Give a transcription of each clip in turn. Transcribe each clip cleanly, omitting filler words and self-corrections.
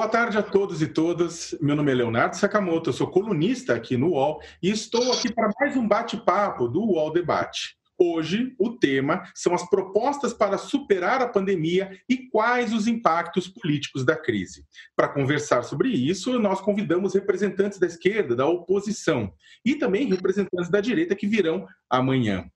Boa tarde a todos e todas. Meu nome é Leonardo Sakamoto, eu sou colunista aqui no UOL e estou aqui para mais um bate-papo do UOL Debate. Hoje, o tema são as propostas para superar a pandemia e quais os impactos políticos da crise. Para conversar sobre isso, nós convidamos representantes da esquerda, da oposição e também representantes da direita que virão amanhã.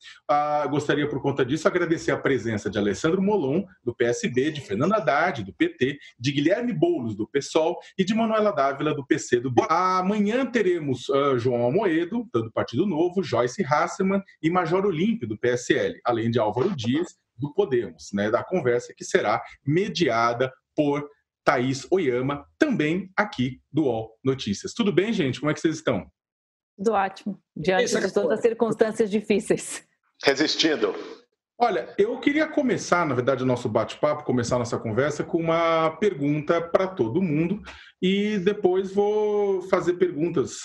Gostaria, por conta disso, agradecer a presença de Alessandro Molon, do PSB, de Fernando Haddad, do PT, de Guilherme Boulos, do PSOL e de Manuela d'Ávila, do PCdoB. Amanhã teremos João Amoêdo, do Partido Novo, Joyce Hasselmann e Major Olímpio, do PSL, além de Álvaro Dias, do Podemos, né, da conversa que será mediada por Thaís Oyama, também aqui do UOL Notícias. Tudo bem, gente? Como é que vocês estão? Tudo ótimo, diante de todas as circunstâncias difíceis. Resistindo. Olha, eu queria começar, na verdade, o nosso bate-papo, começar a nossa conversa com uma pergunta para todo mundo e depois vou fazer perguntas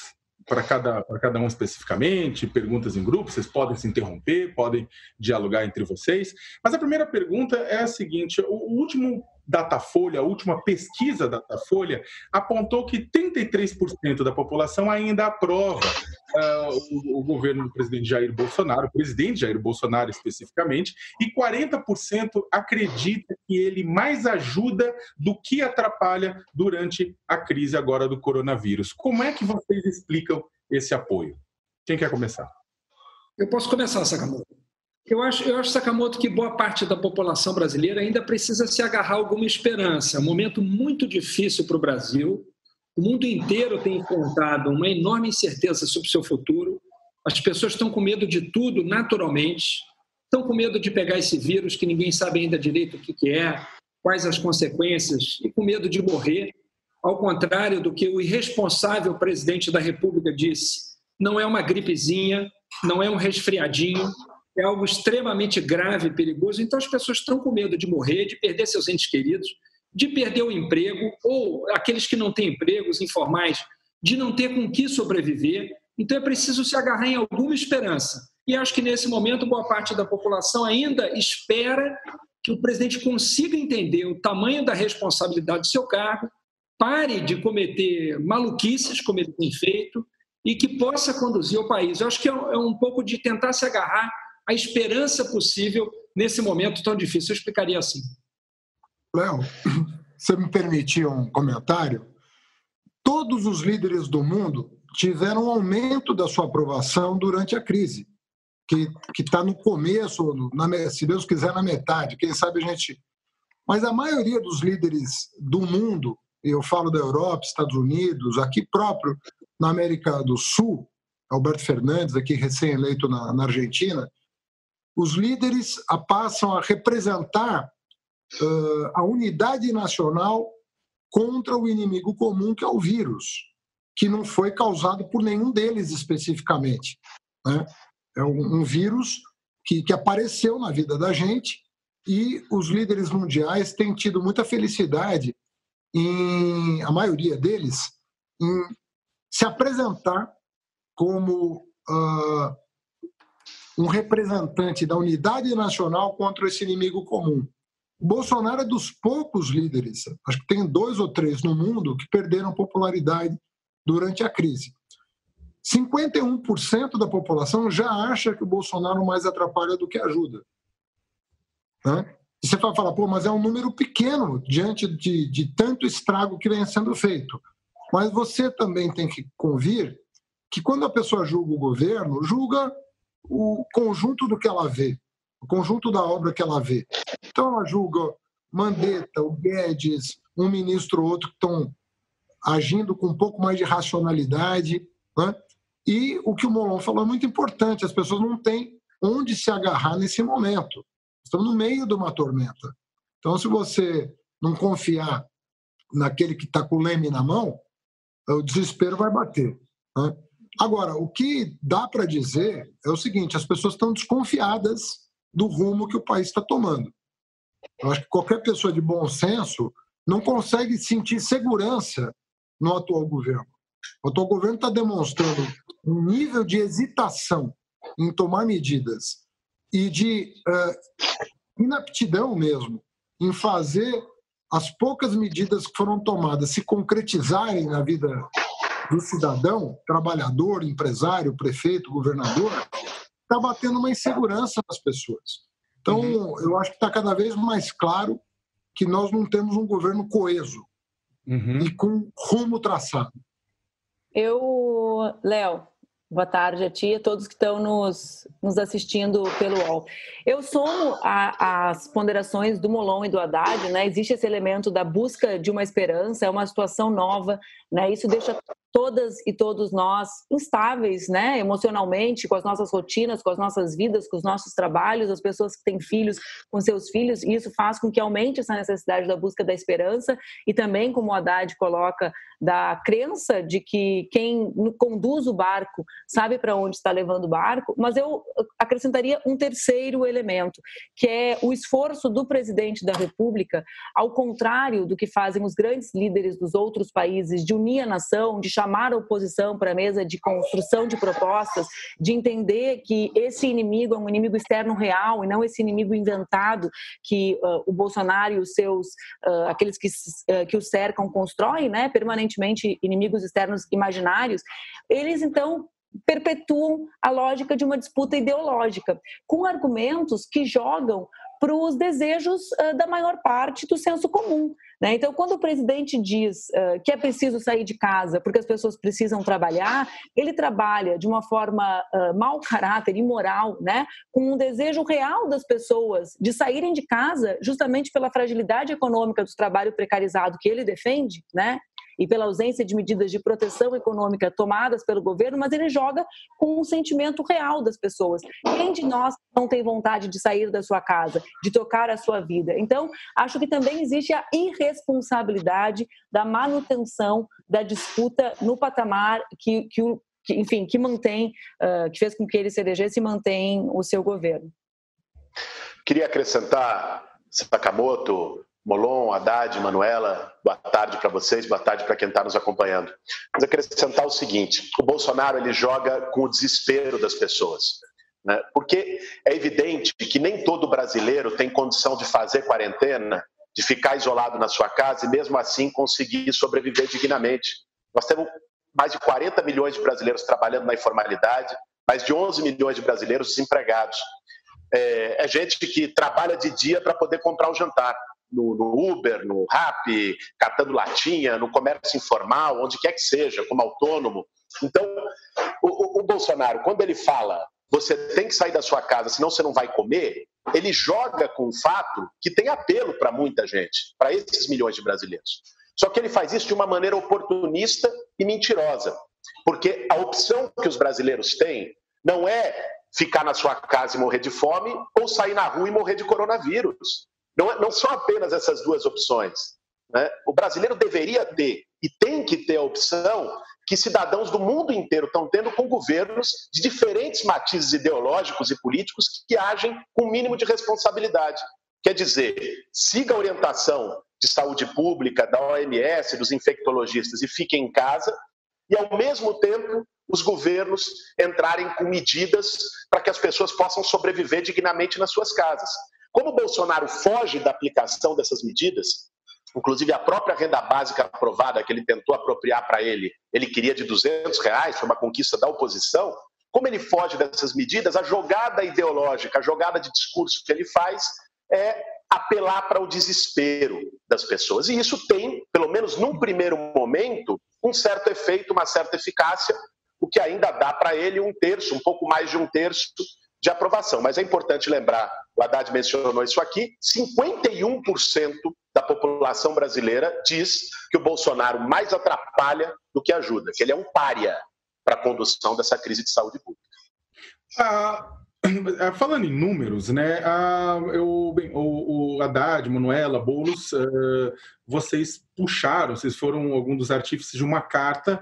para cada um especificamente, perguntas em grupo, vocês podem se interromper, podem dialogar entre vocês. Mas a primeira pergunta é a seguinte: o último Datafolha, a última pesquisa Datafolha, apontou que 33% da população ainda aprova o governo do presidente Jair Bolsonaro especificamente, e 40% acredita que ele mais ajuda do que atrapalha durante a crise agora do coronavírus. Como é que vocês explicam esse apoio? Quem quer começar? Eu posso começar, Sakamoto. Eu acho, Sakamoto, que boa parte da população brasileira ainda precisa se agarrar a alguma esperança. É um momento muito difícil para o Brasil. O mundo inteiro tem enfrentado uma enorme incerteza sobre o seu futuro. As pessoas estão com medo de tudo, naturalmente. Estão com medo de pegar esse vírus que ninguém sabe ainda direito o que é, quais as consequências, e com medo de morrer. Ao contrário do que o irresponsável presidente da República disse, não é uma gripezinha, não é um resfriadinho. É algo extremamente grave e perigoso, então as pessoas estão com medo de morrer, de perder seus entes queridos, de perder o emprego, ou aqueles que não têm empregos informais, de não ter com que sobreviver. Então é preciso se agarrar em alguma esperança. E acho que nesse momento boa parte da população ainda espera que o presidente consiga entender o tamanho da responsabilidade do seu cargo, pare de cometer maluquices como ele tem feito e que possa conduzir o país. Eu acho que é um pouco de tentar se agarrar a esperança possível nesse momento tão difícil. Eu explicaria assim. Léo, se me permitir um comentário, todos os líderes do mundo tiveram um aumento da sua aprovação durante a crise, que está no começo, se Deus quiser, na metade, quem sabe a gente... Mas a maioria dos líderes do mundo, eu falo da Europa, Estados Unidos, aqui próprio na América do Sul, Alberto Fernandes, aqui recém-eleito na Argentina, os líderes passam a representar a unidade nacional contra o inimigo comum, que é o vírus, que não foi causado por nenhum deles especificamente, né? É um vírus que apareceu na vida da gente, e os líderes mundiais têm tido muita felicidade, a maioria deles, em se apresentar como... um representante da unidade nacional contra esse inimigo comum. O Bolsonaro é dos poucos líderes, acho que tem 2 ou 3 no mundo, que perderam popularidade durante a crise. 51% da população já acha que o Bolsonaro mais atrapalha do que ajuda, né? E você vai falar, mas é um número pequeno diante de tanto estrago que vem sendo feito. Mas você também tem que convir que quando a pessoa julga o governo, julga o conjunto do que ela vê, o conjunto da obra que ela vê. Então, ela julga Mandetta, o Guedes, um ministro ou outro que estão agindo com um pouco mais de racionalidade, né? E o que o Molon falou é muito importante, as pessoas não têm onde se agarrar nesse momento. Estão no meio de uma tormenta. Então, se você não confiar naquele que está com o leme na mão, o desespero vai bater, né? Agora, o que dá para dizer é o seguinte: as pessoas estão desconfiadas do rumo que o país está tomando. Eu acho que qualquer pessoa de bom senso não consegue sentir segurança no atual governo. O atual governo está demonstrando um nível de hesitação em tomar medidas e de inaptidão mesmo em fazer as poucas medidas que foram tomadas se concretizarem na vida do cidadão, trabalhador, empresário, prefeito, governador, está batendo uma insegurança nas pessoas. Então, eu acho que está cada vez mais claro que nós não temos um governo coeso e com rumo traçado. Léo, boa tarde a ti e a todos que estão nos assistindo pelo UOL. Eu somo as ponderações do Molon e do Haddad, né? Existe esse elemento da busca de uma esperança, é uma situação nova, né? Isso deixa todas e todos nós instáveis, né? Emocionalmente, com as nossas rotinas, com as nossas vidas, com os nossos trabalhos, as pessoas que têm filhos com seus filhos, e isso faz com que aumente essa necessidade da busca da esperança e também, como o Haddad coloca, da crença de que quem conduz o barco sabe para onde está levando o barco. Mas eu acrescentaria um terceiro elemento, que é o esforço do presidente da República, ao contrário do que fazem os grandes líderes dos outros países, de unir a nação, de chamar a oposição para a mesa de construção de propostas, de entender que esse inimigo é um inimigo externo real e não esse inimigo inventado que o Bolsonaro e os seus, aqueles que o cercam, constroem, né, permanentemente inimigos externos imaginários. Eles, então, perpetuam a lógica de uma disputa ideológica, com argumentos que jogam para os desejos da maior parte do senso comum, né? Então, quando o presidente diz que é preciso sair de casa porque as pessoas precisam trabalhar, ele trabalha de uma forma mau caráter, imoral, né? Com um desejo real das pessoas de saírem de casa justamente pela fragilidade econômica do trabalho precarizado que ele defende, né? E pela ausência de medidas de proteção econômica tomadas pelo governo, mas ele joga com um sentimento real das pessoas. Quem de nós não tem vontade de sair da sua casa, de tocar a sua vida? Então, acho que também existe a irresponsabilidade da manutenção da disputa no patamar que fez com que ele se elegesse e mantém o seu governo. Queria acrescentar, Sakamoto, Molon, Haddad, Manuela, boa tarde para vocês, boa tarde para quem está nos acompanhando. Mas acrescentar o seguinte: o Bolsonaro, ele joga com o desespero das pessoas, né? Porque é evidente que nem todo brasileiro tem condição de fazer quarentena, de ficar isolado na sua casa e mesmo assim conseguir sobreviver dignamente. Nós temos mais de 40 milhões de brasileiros trabalhando na informalidade, mais de 11 milhões de brasileiros desempregados. É gente que trabalha de dia para poder comprar o jantar. No Uber, no Rappi, catando latinha, no comércio informal, onde quer que seja, como autônomo. Então, o Bolsonaro, quando ele fala, você tem que sair da sua casa, senão você não vai comer, ele joga com um fato que tem apelo para muita gente, para esses milhões de brasileiros. Só que ele faz isso de uma maneira oportunista e mentirosa, porque a opção que os brasileiros têm não é ficar na sua casa e morrer de fome ou sair na rua e morrer de coronavírus. Não são apenas essas duas opções, né? O brasileiro deveria ter e tem que ter a opção que cidadãos do mundo inteiro estão tendo com governos de diferentes matizes ideológicos e políticos que agem com o mínimo de responsabilidade. Quer dizer, siga a orientação de saúde pública, da OMS, dos infectologistas e fique em casa, e ao mesmo tempo os governos entrarem com medidas para que as pessoas possam sobreviver dignamente nas suas casas. Como o Bolsonaro foge da aplicação dessas medidas, inclusive a própria renda básica aprovada que ele tentou apropriar para ele, ele queria de R$200, foi uma conquista da oposição. Como ele foge dessas medidas, a jogada ideológica, a jogada de discurso que ele faz é apelar para o desespero das pessoas. E isso tem, pelo menos num primeiro momento, um certo efeito, uma certa eficácia, o que ainda dá para ele um terço, um pouco mais de um terço de aprovação. Mas é importante lembrar, o Haddad mencionou isso aqui, 51% da população brasileira diz que o Bolsonaro mais atrapalha do que ajuda, que ele é um pária para a condução dessa crise de saúde pública. Falando em números, né? O Haddad, Manuela, Boulos, vocês puxaram, vocês foram algum dos artífices de uma carta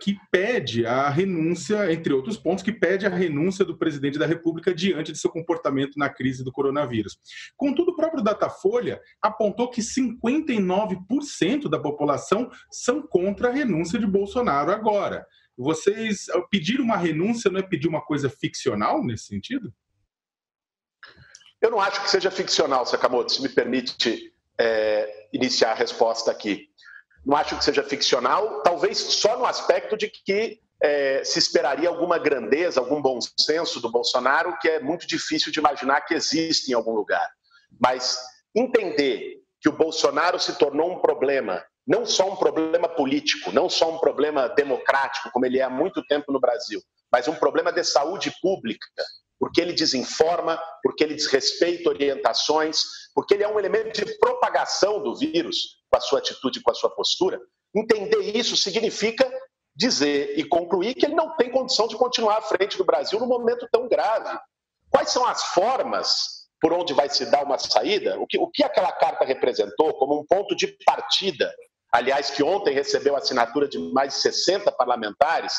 que pede a renúncia, entre outros pontos, que pede a renúncia do presidente da República diante de seu comportamento na crise do coronavírus. Contudo, o próprio Datafolha apontou que 59% da população são contra a renúncia de Bolsonaro agora. Vocês pedir uma renúncia não é pedir uma coisa ficcional nesse sentido? Eu não acho que seja ficcional, Sakamoto, se me permite iniciar a resposta aqui. Não acho que seja ficcional, talvez só no aspecto de que se esperaria alguma grandeza, algum bom senso do Bolsonaro, que é muito difícil de imaginar que existe em algum lugar. Mas entender que o Bolsonaro se tornou um problema, não só um problema político, não só um problema democrático, como ele é há muito tempo no Brasil, mas um problema de saúde pública, porque ele desinforma, porque ele desrespeita orientações, porque ele é um elemento de propagação do vírus, com a sua atitude, com a sua postura. Entender isso significa dizer e concluir que ele não tem condição de continuar à frente do Brasil num momento tão grave. Quais são as formas por onde vai se dar uma saída? O que aquela carta representou como um ponto de partida, aliás, que ontem recebeu a assinatura de mais de 60 parlamentares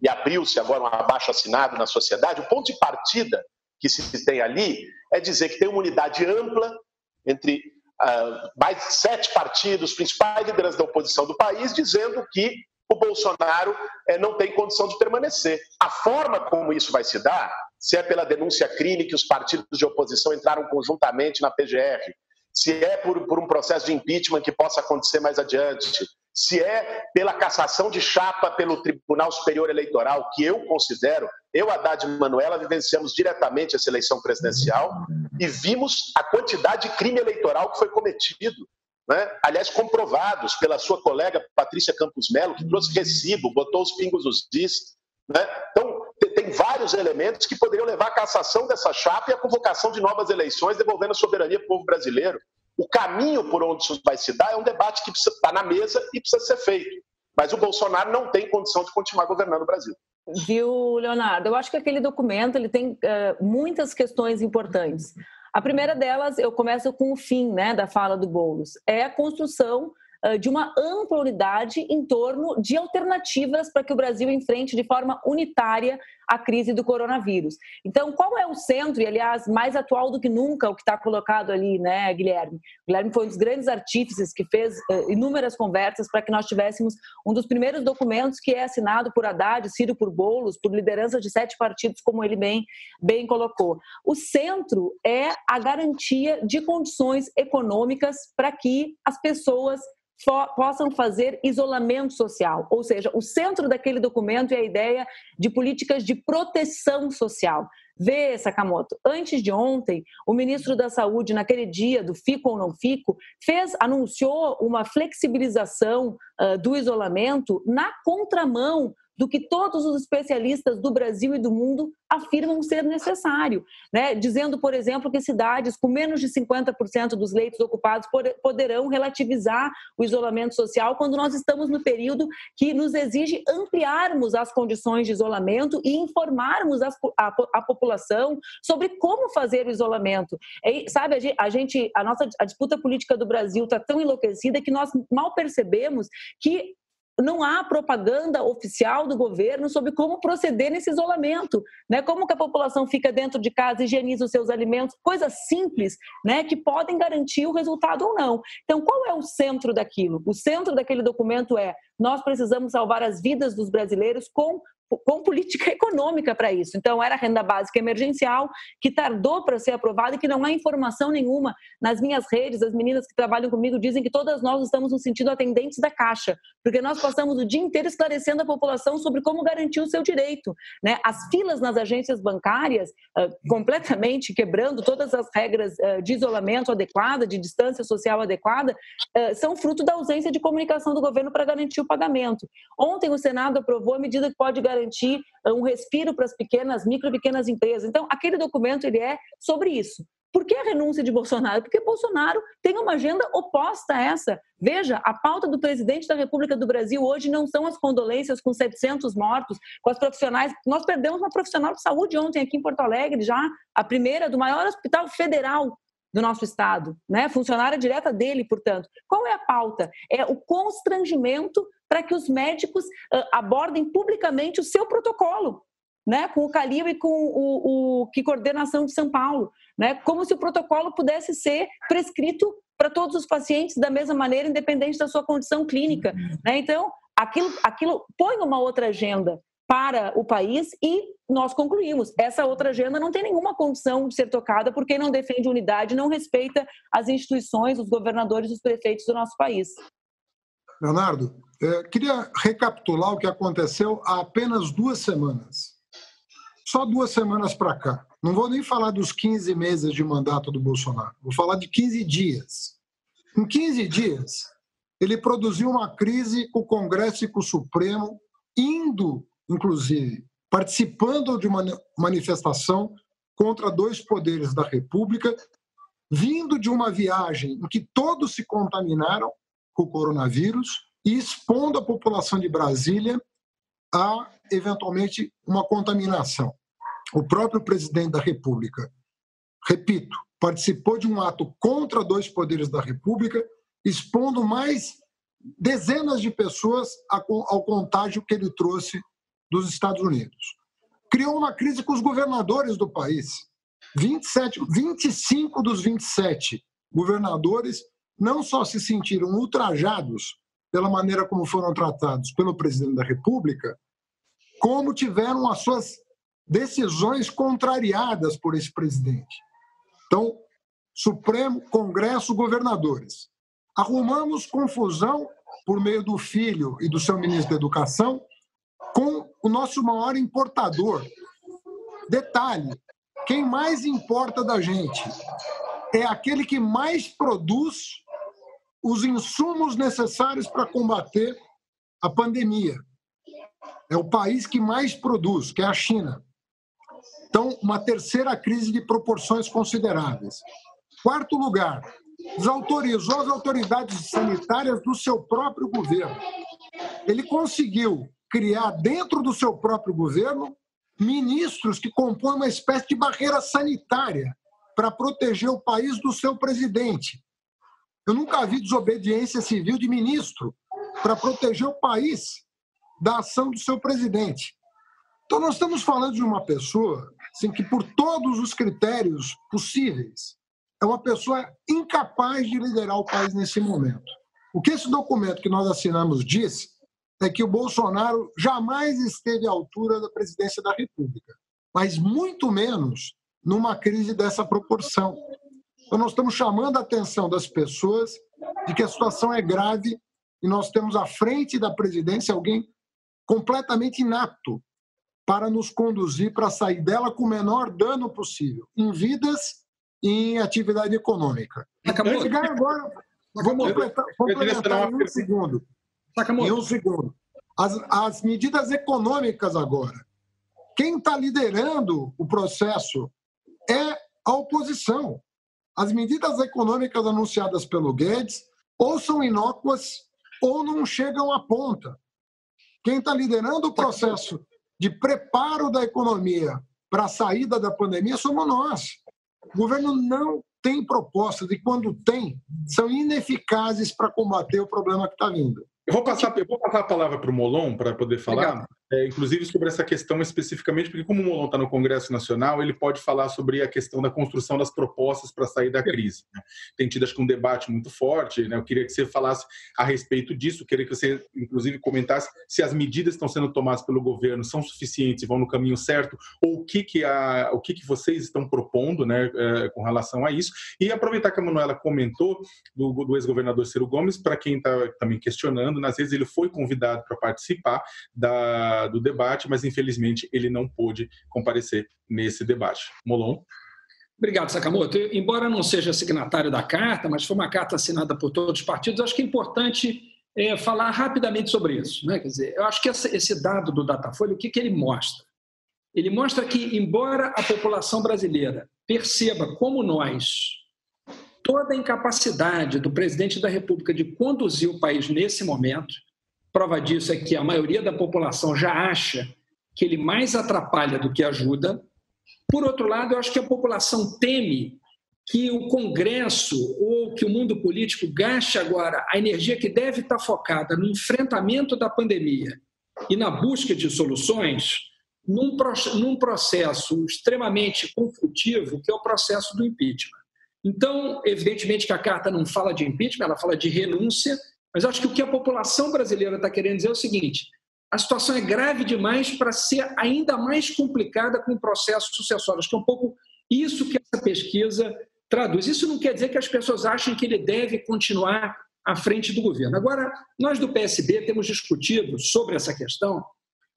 e abriu-se agora um abaixo-assinado na sociedade, o ponto de partida que se tem ali é dizer que tem uma unidade ampla entre mais de 7 partidos, principais lideranças da oposição do país, dizendo que o Bolsonaro não tem condição de permanecer. A forma como isso vai se dar, se é pela denúncia crime que os partidos de oposição entraram conjuntamente na PGR, se é por um processo de impeachment que possa acontecer mais adiante, se é pela cassação de chapa pelo Tribunal Superior Eleitoral, que eu considero, Haddad e Manuela, vivenciamos diretamente essa eleição presidencial e vimos a quantidade de crime eleitoral que foi cometido. Né? Aliás, comprovados pela sua colega Patrícia Campos Melo, que trouxe recibo, botou os pingos nos is. Né? Então, tem vários elementos que poderiam levar à cassação dessa chapa e à convocação de novas eleições, devolvendo a soberania para o povo brasileiro. O caminho por onde isso vai se dar é um debate que precisa estar na mesa e precisa ser feito. Mas o Bolsonaro não tem condição de continuar governando o Brasil. Viu, Leonardo? Eu acho que aquele documento ele tem muitas questões importantes. A primeira delas, eu começo com o fim, né, da fala do Boulos, é a construção de uma ampla unidade em torno de alternativas para que o Brasil enfrente de forma unitária a crise do coronavírus. Então, qual é o centro, e aliás, mais atual do que nunca, o que está colocado ali, né, Guilherme? Guilherme foi um dos grandes artífices que fez inúmeras conversas para que nós tivéssemos um dos primeiros documentos que é assinado por Haddad, Ciro por Boulos, por liderança de 7 partidos, como ele bem colocou. O centro é a garantia de condições econômicas para que as pessoas possam fazer isolamento social, ou seja, o centro daquele documento é a ideia de políticas de proteção social. Vê, Sakamoto, antes de ontem, o ministro da Saúde, naquele dia do fico ou não fico, anunciou uma flexibilização do isolamento na contramão do que todos os especialistas do Brasil e do mundo afirmam ser necessário, né? Dizendo, por exemplo, que cidades com menos de 50% dos leitos ocupados poderão relativizar o isolamento social quando nós estamos no período que nos exige ampliarmos as condições de isolamento e informarmos a população sobre como fazer o isolamento. E, sabe, a disputa política do Brasil está tão enlouquecida que nós mal percebemos que não há propaganda oficial do governo sobre como proceder nesse isolamento, né? Como que a população fica dentro de casa, higieniza os seus alimentos, coisas simples, né, que podem garantir o resultado ou não. Então, qual é o centro daquilo? O centro daquele documento é: nós precisamos salvar as vidas dos brasileiros com política econômica para isso. Então, era a renda básica emergencial, que tardou para ser aprovada e que não há informação nenhuma. Nas minhas redes, as meninas que trabalham comigo dizem que todas nós estamos no sentido atendentes da Caixa, porque nós passamos o dia inteiro esclarecendo a população sobre como garantir o seu direito, né? As filas nas agências bancárias, completamente quebrando todas as regras de isolamento adequada, de distância social adequada, são fruto da ausência de comunicação do governo para garantir o pagamento. Ontem, o Senado aprovou a medida que pode garantir um respiro para as micro e pequenas empresas. Então, aquele documento ele é sobre isso. Por que a renúncia de Bolsonaro? Porque Bolsonaro tem uma agenda oposta a essa. Veja, a pauta do presidente da República do Brasil hoje não são as condolências com 700 mortos, com as profissionais. Nós perdemos uma profissional de saúde ontem aqui em Porto Alegre, já a primeira do maior hospital federal do nosso estado, né? Funcionária direta dele, portanto. Qual é a pauta? É o constrangimento para que os médicos abordem publicamente o seu protocolo, né? Com o Calil e com o que coordena a ação de São Paulo, né? Como se o protocolo pudesse ser prescrito para todos os pacientes da mesma maneira, independente da sua condição clínica, né? Então, aquilo põe uma outra agenda. para o país e nós concluímos. Essa outra agenda não tem nenhuma condição de ser tocada porque não defende unidade, não respeita as instituições, os governadores, os prefeitos do nosso país. Leonardo, queria recapitular o que aconteceu há apenas 2 semanas. Só 2 semanas para cá. Não vou nem falar dos 15 meses de mandato do Bolsonaro, vou falar de 15 dias. Em 15 dias, ele produziu uma crise com o Congresso e com o Supremo, indo, inclusive, participando de uma manifestação contra 2 poderes da República, vindo de uma viagem em que todos se contaminaram com o coronavírus e expondo a população de Brasília a, eventualmente, uma contaminação. O próprio presidente da República, repito, participou de um ato contra 2 poderes da República, expondo mais dezenas de pessoas ao contágio que ele trouxe dos Estados Unidos. Criou uma crise com os governadores do país. 25 dos 27 governadores não só se sentiram ultrajados pela maneira como foram tratados pelo presidente da República, como tiveram as suas decisões contrariadas por esse presidente. Então, Supremo, Congresso, governadores. Arrumamos confusão por meio do filho e do seu ministro da Educação com o nosso maior importador. Detalhe, quem mais importa da gente é aquele que mais produz os insumos necessários para combater a pandemia. É o país que mais produz, que é a China. Então, uma terceira crise de proporções consideráveis. Quarto lugar, desautorizou as autoridades sanitárias do seu próprio governo. Ele conseguiu criar dentro do seu próprio governo ministros que compõem uma espécie de barreira sanitária para proteger o país do seu presidente. Eu nunca vi desobediência civil de ministro para proteger o país da ação do seu presidente. Então, nós estamos falando de uma pessoa assim, que, por todos os critérios possíveis, é uma pessoa incapaz de liderar o país nesse momento. O que esse documento que nós assinamos diz é que o Bolsonaro jamais esteve à altura da presidência da República, mas muito menos numa crise dessa proporção. Então, nós estamos chamando a atenção das pessoas de que a situação é grave e nós temos à frente da presidência alguém completamente inapto para nos conduzir para sair dela com o menor dano possível, em vidas e em atividade econômica. Sakamoto, agora, vou completar em um segundo. Sakamoto. Em um segundo. As medidas econômicas agora. Quem está liderando o processo é a oposição. As medidas econômicas anunciadas pelo Guedes ou são inócuas ou não chegam à ponta. Quem está liderando o processo de preparo da economia para a saída da pandemia somos nós. O governo não tem propostas e, quando tem, são ineficazes para combater o problema que está vindo. Eu vou passar a palavra para o Molon para poder falar, inclusive sobre essa questão especificamente, porque como o Molon está no Congresso Nacional, ele pode falar sobre a questão da construção das propostas para sair da crise. Né? Tem tido, acho que, um debate muito forte, né? Eu queria que você falasse a respeito disso, queria que você, inclusive, comentasse se as medidas que estão sendo tomadas pelo governo são suficientes e vão no caminho certo, ou o que vocês estão propondo, né, com relação a isso. E aproveitar que a Manuela comentou do ex-governador Ciro Gomes, para quem está também questionando, nas vezes ele foi convidado para participar do debate, mas infelizmente ele não pôde comparecer nesse debate. Molon. Obrigado, Sakamoto. Embora não seja signatário da carta, mas foi uma carta assinada por todos os partidos, acho que é importante falar rapidamente sobre isso. Né? Quer dizer, eu acho que esse dado do Datafolha, o que ele mostra? Ele mostra que, embora a população brasileira perceba como nós toda a incapacidade do presidente da República de conduzir o país nesse momento, prova disso é que a maioria da população já acha que ele mais atrapalha do que ajuda. Por outro lado, eu acho que a população teme que o Congresso ou que o mundo político gaste agora a energia que deve estar focada no enfrentamento da pandemia e na busca de soluções num processo extremamente conflitivo, que é o processo do impeachment. Então, evidentemente que a carta não fala de impeachment, ela fala de renúncia, mas acho que o que a população brasileira está querendo dizer é o seguinte: a situação é grave demais para ser ainda mais complicada com o processo sucessório. Acho que é um pouco isso que essa pesquisa traduz. Isso não quer dizer que as pessoas achem que ele deve continuar à frente do governo. Agora, nós do PSB temos discutido sobre essa questão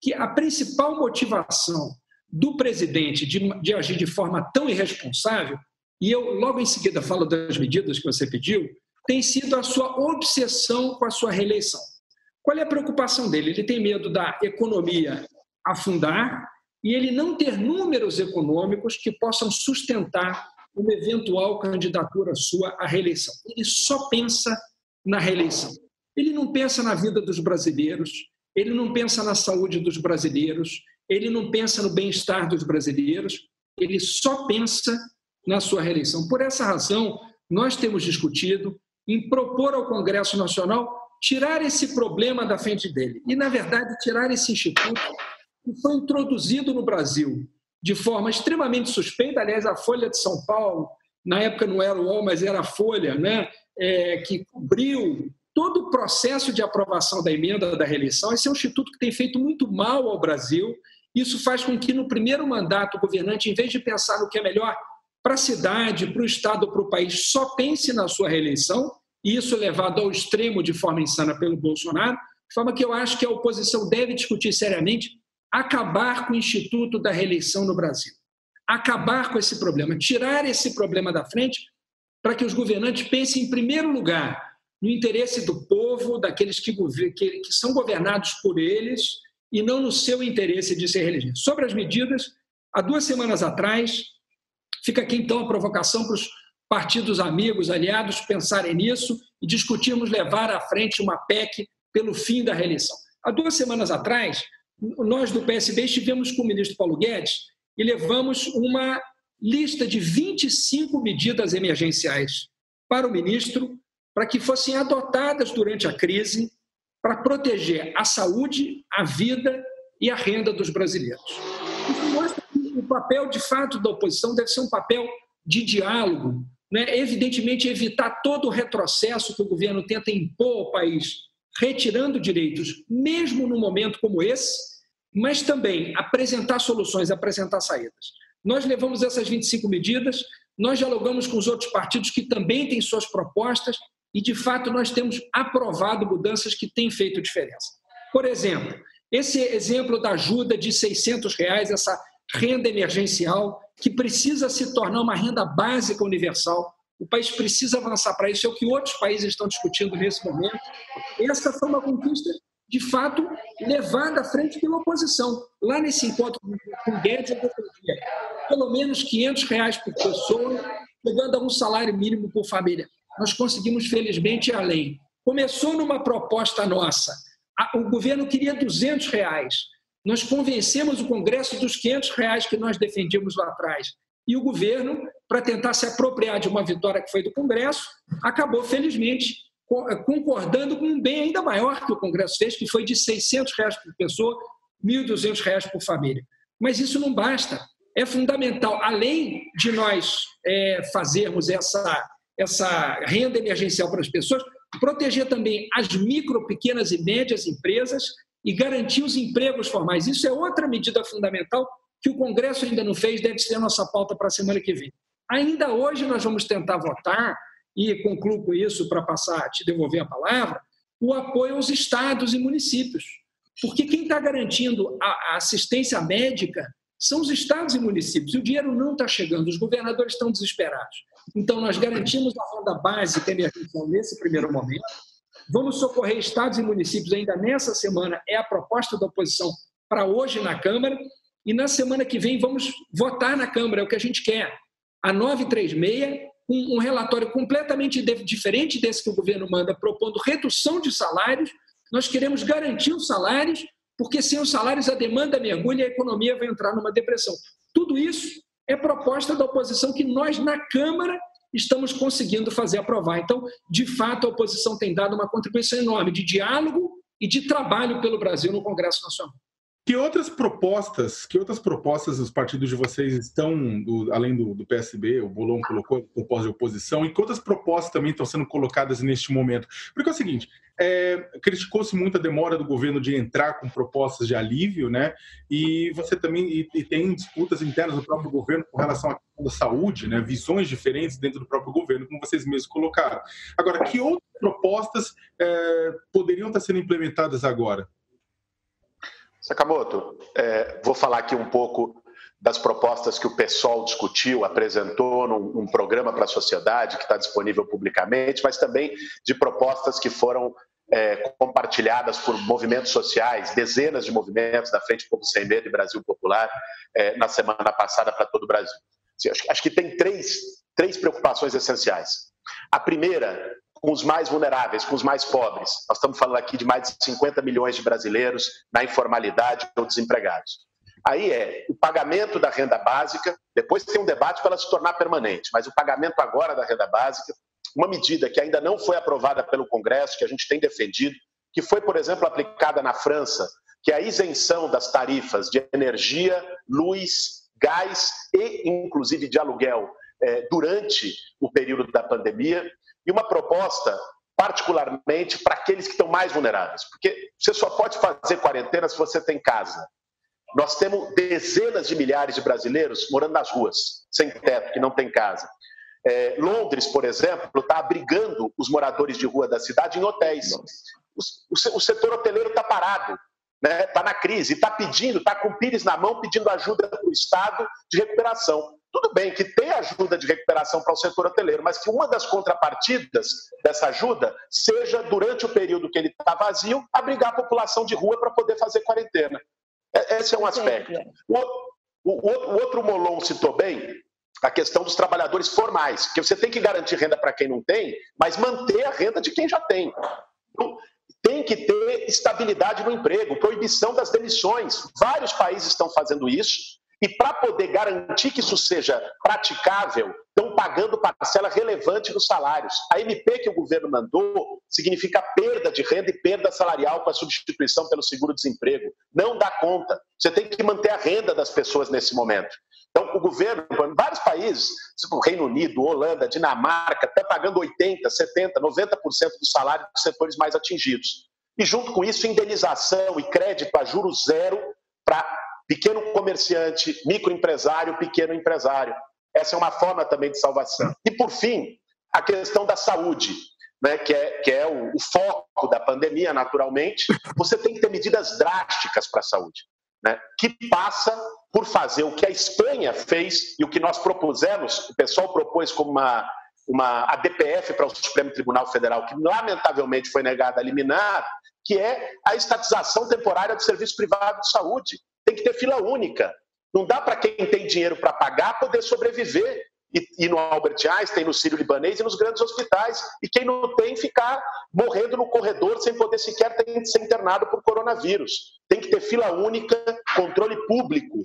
que a principal motivação do presidente de agir de forma tão irresponsável, e eu logo em seguida falo das medidas que você pediu, tem sido a sua obsessão com a sua reeleição. Qual é a preocupação dele? Ele tem medo da economia afundar e ele não ter números econômicos que possam sustentar uma eventual candidatura sua à reeleição. Ele só pensa na reeleição. Ele não pensa na vida dos brasileiros, ele não pensa na saúde dos brasileiros, ele não pensa no bem-estar dos brasileiros, ele só pensa na sua reeleição. Por essa razão, nós temos discutido em propor ao Congresso Nacional tirar esse problema da frente dele e, na verdade, tirar esse instituto que foi introduzido no Brasil de forma extremamente suspeita. Aliás, a Folha de São Paulo, na época não era o UOL, mas era a Folha, né? Que cobriu todo o processo de aprovação da emenda da reeleição. Esse é um instituto que tem feito muito mal ao Brasil. Isso faz com que, no primeiro mandato, o governante, em vez de pensar no que é melhor para a cidade, para o Estado, para o país, só pense na sua reeleição, e isso levado ao extremo de forma insana pelo Bolsonaro, de forma que eu acho que a oposição deve discutir seriamente acabar com o instituto da reeleição no Brasil, acabar com esse problema, tirar esse problema da frente para que os governantes pensem, em primeiro lugar, no interesse do povo, daqueles que são governados por eles, e não no seu interesse de ser reelegido. Sobre as medidas, há 2 semanas atrás, fica aqui então a provocação para os partidos amigos, aliados, pensarem nisso e discutirmos levar à frente uma PEC pelo fim da reeleição. Há 2 semanas atrás, nós do PSB estivemos com o ministro Paulo Guedes e levamos uma lista de 25 medidas emergenciais para o ministro, para que fossem adotadas durante a crise para proteger a saúde, a vida e a renda dos brasileiros. Isso mostra que o papel, de fato, da oposição deve ser um papel de diálogo, né? Evidentemente, evitar todo o retrocesso que o governo tenta impor ao país, retirando direitos, mesmo num momento como esse, mas também apresentar soluções, apresentar saídas. Nós levamos essas 25 medidas, nós dialogamos com os outros partidos que também têm suas propostas e, de fato, nós temos aprovado mudanças que têm feito diferença. Por exemplo, esse exemplo da ajuda de R$600, essa renda emergencial, que precisa se tornar uma renda básica universal. O país precisa avançar para isso, é o que outros países estão discutindo nesse momento. Essa foi uma conquista, de fato, levada à frente pela oposição. Lá nesse encontro com o Guedes, eu defendia pelo menos R$500 por pessoa, chegando a um salário mínimo por família. Nós conseguimos, felizmente, ir além. Começou numa proposta nossa. O governo queria R$200. Nós convencemos o Congresso dos R$500 que nós defendíamos lá atrás. E o governo, para tentar se apropriar de uma vitória que foi do Congresso, acabou, felizmente, concordando com um bem ainda maior que o Congresso fez, que foi de R$600 por pessoa, R$1.200 por família. Mas isso não basta. É fundamental, além de nós fazermos essa renda emergencial para as pessoas, proteger também as micro, pequenas e médias empresas e garantir os empregos formais. Isso é outra medida fundamental que o Congresso ainda não fez, deve ser a nossa pauta para a semana que vem. Ainda hoje nós vamos tentar votar, e concluo com isso para passar, te devolver a palavra, o apoio aos estados e municípios. Porque quem está garantindo a assistência médica são os estados e municípios. E o dinheiro não está chegando, os governadores estão desesperados. Então, nós garantimos a renda básica emergencial nesse primeiro momento. Vamos socorrer estados e municípios ainda nessa semana, é a proposta da oposição para hoje na Câmara, e na semana que vem vamos votar na Câmara, é o que a gente quer, a 936, um relatório completamente diferente desse que o governo manda, propondo redução de salários. Nós queremos garantir os salários, porque sem os salários a demanda mergulha e a economia vai entrar numa depressão. Tudo isso é proposta da oposição que nós, na Câmara, estamos conseguindo fazer aprovar. Então, de fato, a oposição tem dado uma contribuição enorme de diálogo e de trabalho pelo Brasil no Congresso Nacional. Que outras propostas os partidos de vocês estão, além do PSB, o Molon colocou proposta de oposição, e que outras propostas também estão sendo colocadas neste momento? Porque é o seguinte, criticou-se muito a demora do governo de entrar com propostas de alívio, né? E você também tem disputas internas do próprio governo com relação à questão da saúde, né? Visões diferentes dentro do próprio governo, como vocês mesmos colocaram. Agora, que outras propostas poderiam estar sendo implementadas agora? Sakamoto, vou falar aqui um pouco das propostas que o PSOL discutiu, apresentou num programa para a sociedade que está disponível publicamente, mas também de propostas que foram compartilhadas por movimentos sociais, dezenas de movimentos da Frente Povo Sem Medo e Brasil Popular na semana passada para todo o Brasil. Acho que tem três preocupações essenciais. A primeira, com os mais vulneráveis, com os mais pobres. Nós estamos falando aqui de mais de 50 milhões de brasileiros na informalidade ou desempregados. Aí o pagamento da renda básica, depois tem um debate para ela se tornar permanente, mas o pagamento agora da renda básica, uma medida que ainda não foi aprovada pelo Congresso, que a gente tem defendido, que foi, por exemplo, aplicada na França, que é a isenção das tarifas de energia, luz, gás e, inclusive, de aluguel durante o período da pandemia. E uma proposta, particularmente, para aqueles que estão mais vulneráveis. Porque você só pode fazer quarentena se você tem casa. Nós temos dezenas de milhares de brasileiros morando nas ruas, sem teto, que não tem casa. Londres, por exemplo, está abrigando os moradores de rua da cidade em hotéis. O setor hoteleiro está parado, né? Está na crise, está com o pires na mão, pedindo ajuda para o Estado de recuperação. Tudo bem que tem ajuda de recuperação para o setor hoteleiro, mas que uma das contrapartidas dessa ajuda seja, durante o período que ele está vazio, abrigar a população de rua para poder fazer quarentena. Esse é um aspecto. O outro Molon citou bem a questão dos trabalhadores formais, que você tem que garantir renda para quem não tem, mas manter a renda de quem já tem. Então, tem que ter estabilidade no emprego, proibição das demissões. Vários países estão fazendo isso. E para poder garantir que isso seja praticável, estão pagando parcela relevante dos salários. A MP que o governo mandou significa perda de renda e perda salarial com a substituição pelo seguro-desemprego. Não dá conta. Você tem que manter a renda das pessoas nesse momento. Então, o governo, em vários países, tipo Reino Unido, Holanda, Dinamarca, está pagando 80%, 70%, 90% do salário dos setores mais atingidos. E junto com isso, indenização e crédito a juros zero para pequeno comerciante, microempresário, pequeno empresário. Essa é uma forma também de salvação. E, por fim, a questão da saúde, né, que é o foco da pandemia, naturalmente. Você tem que ter medidas drásticas para a saúde, né, que passa por fazer o que a Espanha fez e o que nós propusemos, o pessoal propôs como uma ADPF para o Supremo Tribunal Federal, que lamentavelmente foi negada a liminar, que é a estatização temporária do serviço privado de saúde. Tem que ter fila única. Não dá para quem tem dinheiro para pagar poder sobreviver. E no Albert Einstein, no Sírio-Libanês e nos grandes hospitais. E quem não tem, ficar morrendo no corredor sem poder sequer ser internado por coronavírus. Tem que ter fila única, controle público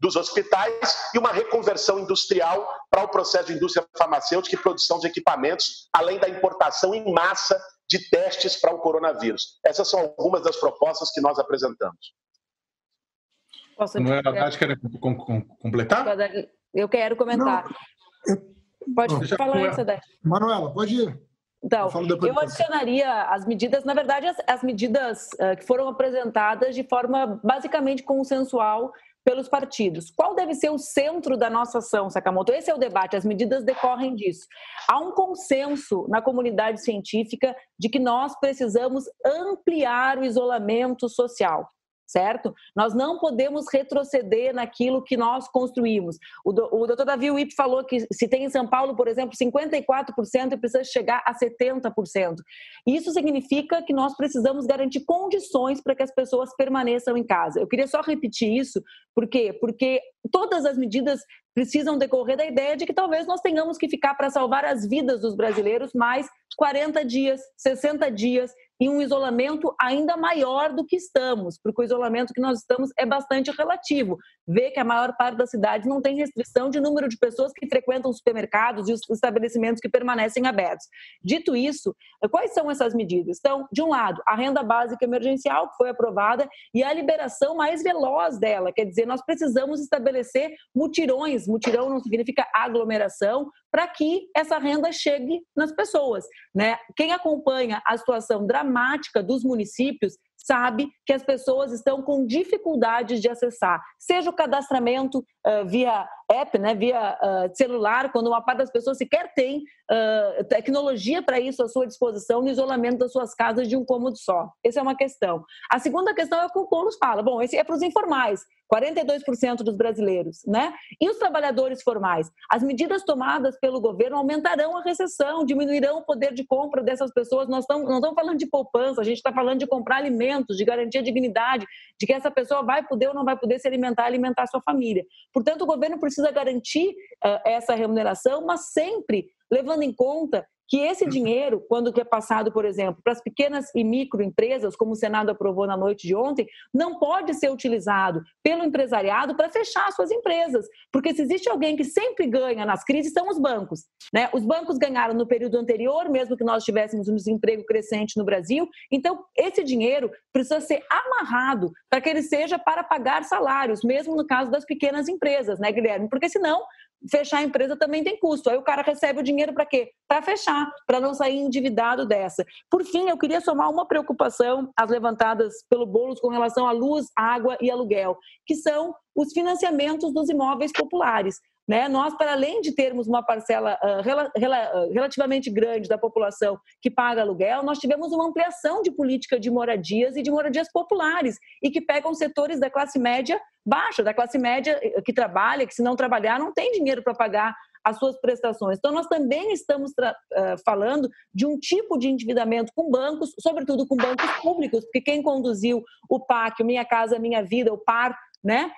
dos hospitais e uma reconversão industrial para o processo de indústria farmacêutica e produção de equipamentos, além da importação em massa de testes para o coronavírus. Essas são algumas das propostas que nós apresentamos. Acho que era completar? Eu quero comentar. Não, pode falar antes, Haddad. Manuela, pode ir. Então, eu adicionaria as medidas, na verdade, as medidas que foram apresentadas de forma basicamente consensual pelos partidos. Qual deve ser o centro da nossa ação, Sakamoto? Esse é o debate, as medidas decorrem disso. Há um consenso na comunidade científica de que nós precisamos ampliar o isolamento social. Certo? Nós não podemos retroceder naquilo que nós construímos. O doutor Davi Wipp falou que se tem em São Paulo, por exemplo, 54% e precisa chegar a 70%. Isso significa que nós precisamos garantir condições para que as pessoas permaneçam em casa. Eu queria só repetir isso, por quê? Porque todas as medidas precisam decorrer da ideia de que talvez nós tenhamos que ficar para salvar as vidas dos brasileiros mais 40 dias, 60 dias, em um isolamento ainda maior do que estamos, porque o isolamento que nós estamos é bastante relativo. Vê que a maior parte das cidades não tem restrição de número de pessoas que frequentam os supermercados e os estabelecimentos que permanecem abertos. Dito isso, quais são essas medidas? Então, de um lado, a renda básica emergencial, que foi aprovada, e a liberação mais veloz dela, quer dizer, nós precisamos estabelecer mutirões, mutirão não significa aglomeração, para que essa renda chegue nas pessoas, né? Quem acompanha a situação dramática dos municípios sabe que as pessoas estão com dificuldades de acessar, seja o cadastramento via app, né, via celular, quando uma parte das pessoas sequer tem tecnologia para isso à sua disposição no isolamento das suas casas de um cômodo só. Essa é uma questão. A segunda questão é o que o Boulos fala. Bom, esse é para os informais, 42% dos brasileiros, né? E os trabalhadores formais? As medidas tomadas pelo governo aumentarão a recessão, diminuirão o poder de compra dessas pessoas. Nós não estamos falando de poupança, a gente está falando de comprar alimentos, de garantir a dignidade, de que essa pessoa vai poder ou não vai poder se alimentar, alimentar a sua família. Portanto, o governo precisa garantir essa remuneração, mas sempre levando em conta que esse dinheiro, quando é passado, por exemplo, para as pequenas e microempresas, como o Senado aprovou na noite de ontem, não pode ser utilizado pelo empresariado para fechar suas empresas. Porque se existe alguém que sempre ganha nas crises, são os bancos, né? Os bancos ganharam no período anterior, mesmo que nós tivéssemos um desemprego crescente no Brasil. Então, esse dinheiro precisa ser amarrado para que ele seja para pagar salários, mesmo no caso das pequenas empresas, né, Guilherme? Porque senão, fechar a empresa também tem custo. Aí o cara recebe o dinheiro para quê? Para fechar, para não sair endividado dessa. Por fim, eu queria somar uma preocupação às levantadas pelo Boulos com relação à luz, água e aluguel, que são os financiamentos dos imóveis populares, né? Nós, para além de termos uma parcela relativamente grande da população que paga aluguel, nós tivemos uma ampliação de política de moradias e de moradias populares e que pegam setores da classe média baixa, da classe média que trabalha, que se não trabalhar não tem dinheiro para pagar as suas prestações. Então, nós também estamos falando de um tipo de endividamento com bancos, sobretudo com bancos públicos, porque quem conduziu o PAC, o Minha Casa Minha Vida, o PAR, né,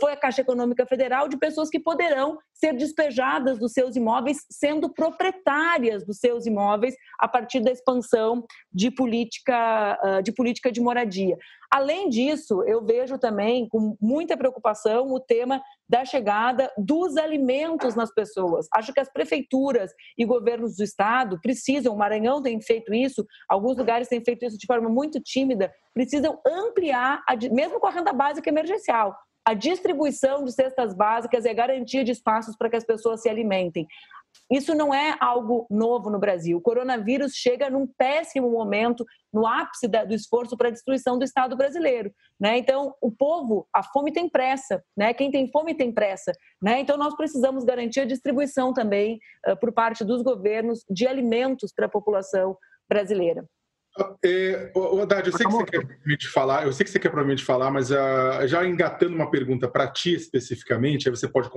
foi a Caixa Econômica Federal, de pessoas que poderão ser despejadas dos seus imóveis, sendo proprietárias dos seus imóveis a partir da expansão de política de moradia. Além disso, eu vejo também com muita preocupação o tema da chegada dos alimentos nas pessoas. Acho que as prefeituras e governos do Estado precisam, o Maranhão tem feito isso, alguns lugares têm feito isso de forma muito tímida, precisam ampliar, mesmo com a renda básica emergencial, a distribuição de cestas básicas e a garantia de espaços para que as pessoas se alimentem. Isso não é algo novo no Brasil. O coronavírus chega num péssimo momento, no ápice do esforço para a destruição do Estado brasileiro, né? Então, o povo, a fome tem pressa, né? Quem tem fome tem pressa, né? Então, nós precisamos garantir a distribuição também, por parte dos governos, de alimentos para a população brasileira. Haddad, eu sei que você quer provavelmente falar, mas já engatando uma pergunta para ti especificamente, aí você pode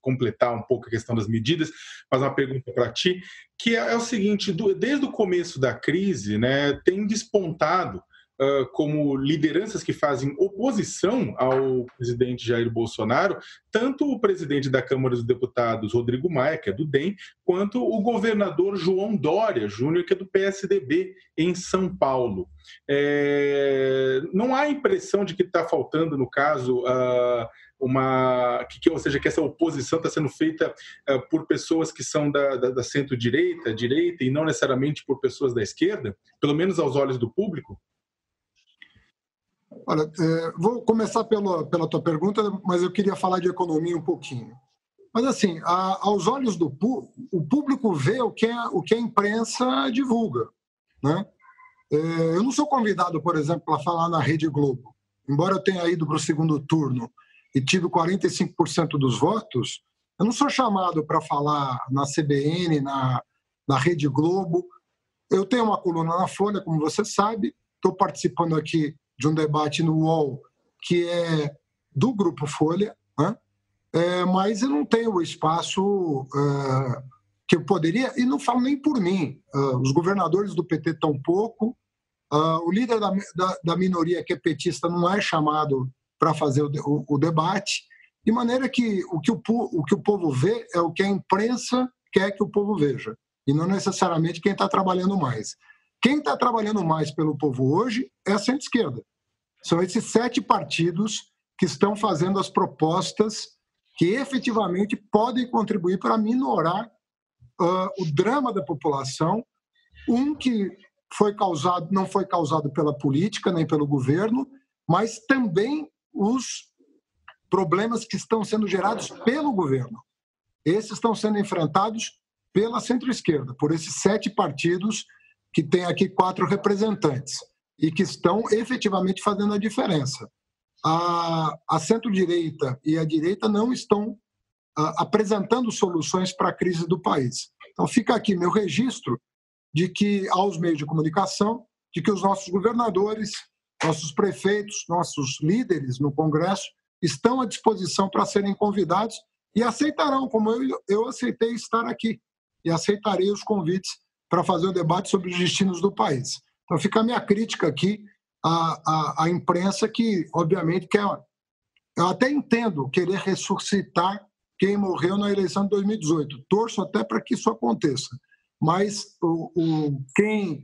completar um pouco a questão das medidas, mas uma pergunta para ti, que é o seguinte: desde o começo da crise, né, tem despontado como lideranças que fazem oposição ao presidente Jair Bolsonaro, tanto o presidente da Câmara dos Deputados, Rodrigo Maia, que é do DEM, quanto o governador João Dória Júnior, que é do PSDB, em São Paulo. Não há impressão de que está faltando, no caso, ou seja, que essa oposição está sendo feita por pessoas que são da centro-direita, direita, e não necessariamente por pessoas da esquerda, pelo menos aos olhos do público? Olha, vou começar pela tua pergunta, mas eu queria falar de economia um pouquinho. Mas assim, aos olhos do público, o público vê o que a imprensa divulga, né? Eu não sou convidado, por exemplo, para falar na Rede Globo. Embora eu tenha ido para o segundo turno e tive 45% dos votos, eu não sou chamado para falar na CBN, na Rede Globo. Eu tenho uma coluna na Folha, como você sabe, estou participando aqui de um debate no UOL, que é do Grupo Folha, né? Mas eu não tenho o espaço que eu poderia, e não falo nem por mim, os governadores do PT tampouco, o líder da minoria que é petista não é chamado para fazer o debate, de maneira que o que o povo vê é o que a imprensa quer que o povo veja, e não necessariamente quem está trabalhando mais. Quem está trabalhando mais pelo povo hoje é a centro-esquerda. São esses 7 partidos que estão fazendo as propostas que efetivamente podem contribuir para minorar o drama da população, que não foi causado pela política nem pelo governo, mas também os problemas que estão sendo gerados pelo governo. Esses estão sendo enfrentados pela centro-esquerda, por esses 7 partidos que têm aqui 4 representantes e que estão efetivamente fazendo a diferença. A centro-direita e a direita não estão apresentando soluções para a crise do país. Então fica aqui meu registro de que, aos meios de comunicação, de que os nossos governadores, nossos prefeitos, nossos líderes no Congresso estão à disposição para serem convidados e aceitarão, como eu aceitei estar aqui e aceitarei os convites para fazer o debate sobre os destinos do país. Então fica a minha crítica aqui à imprensa que, obviamente, quer... Eu até entendo querer ressuscitar quem morreu na eleição de 2018. Torço até para que isso aconteça. Mas quem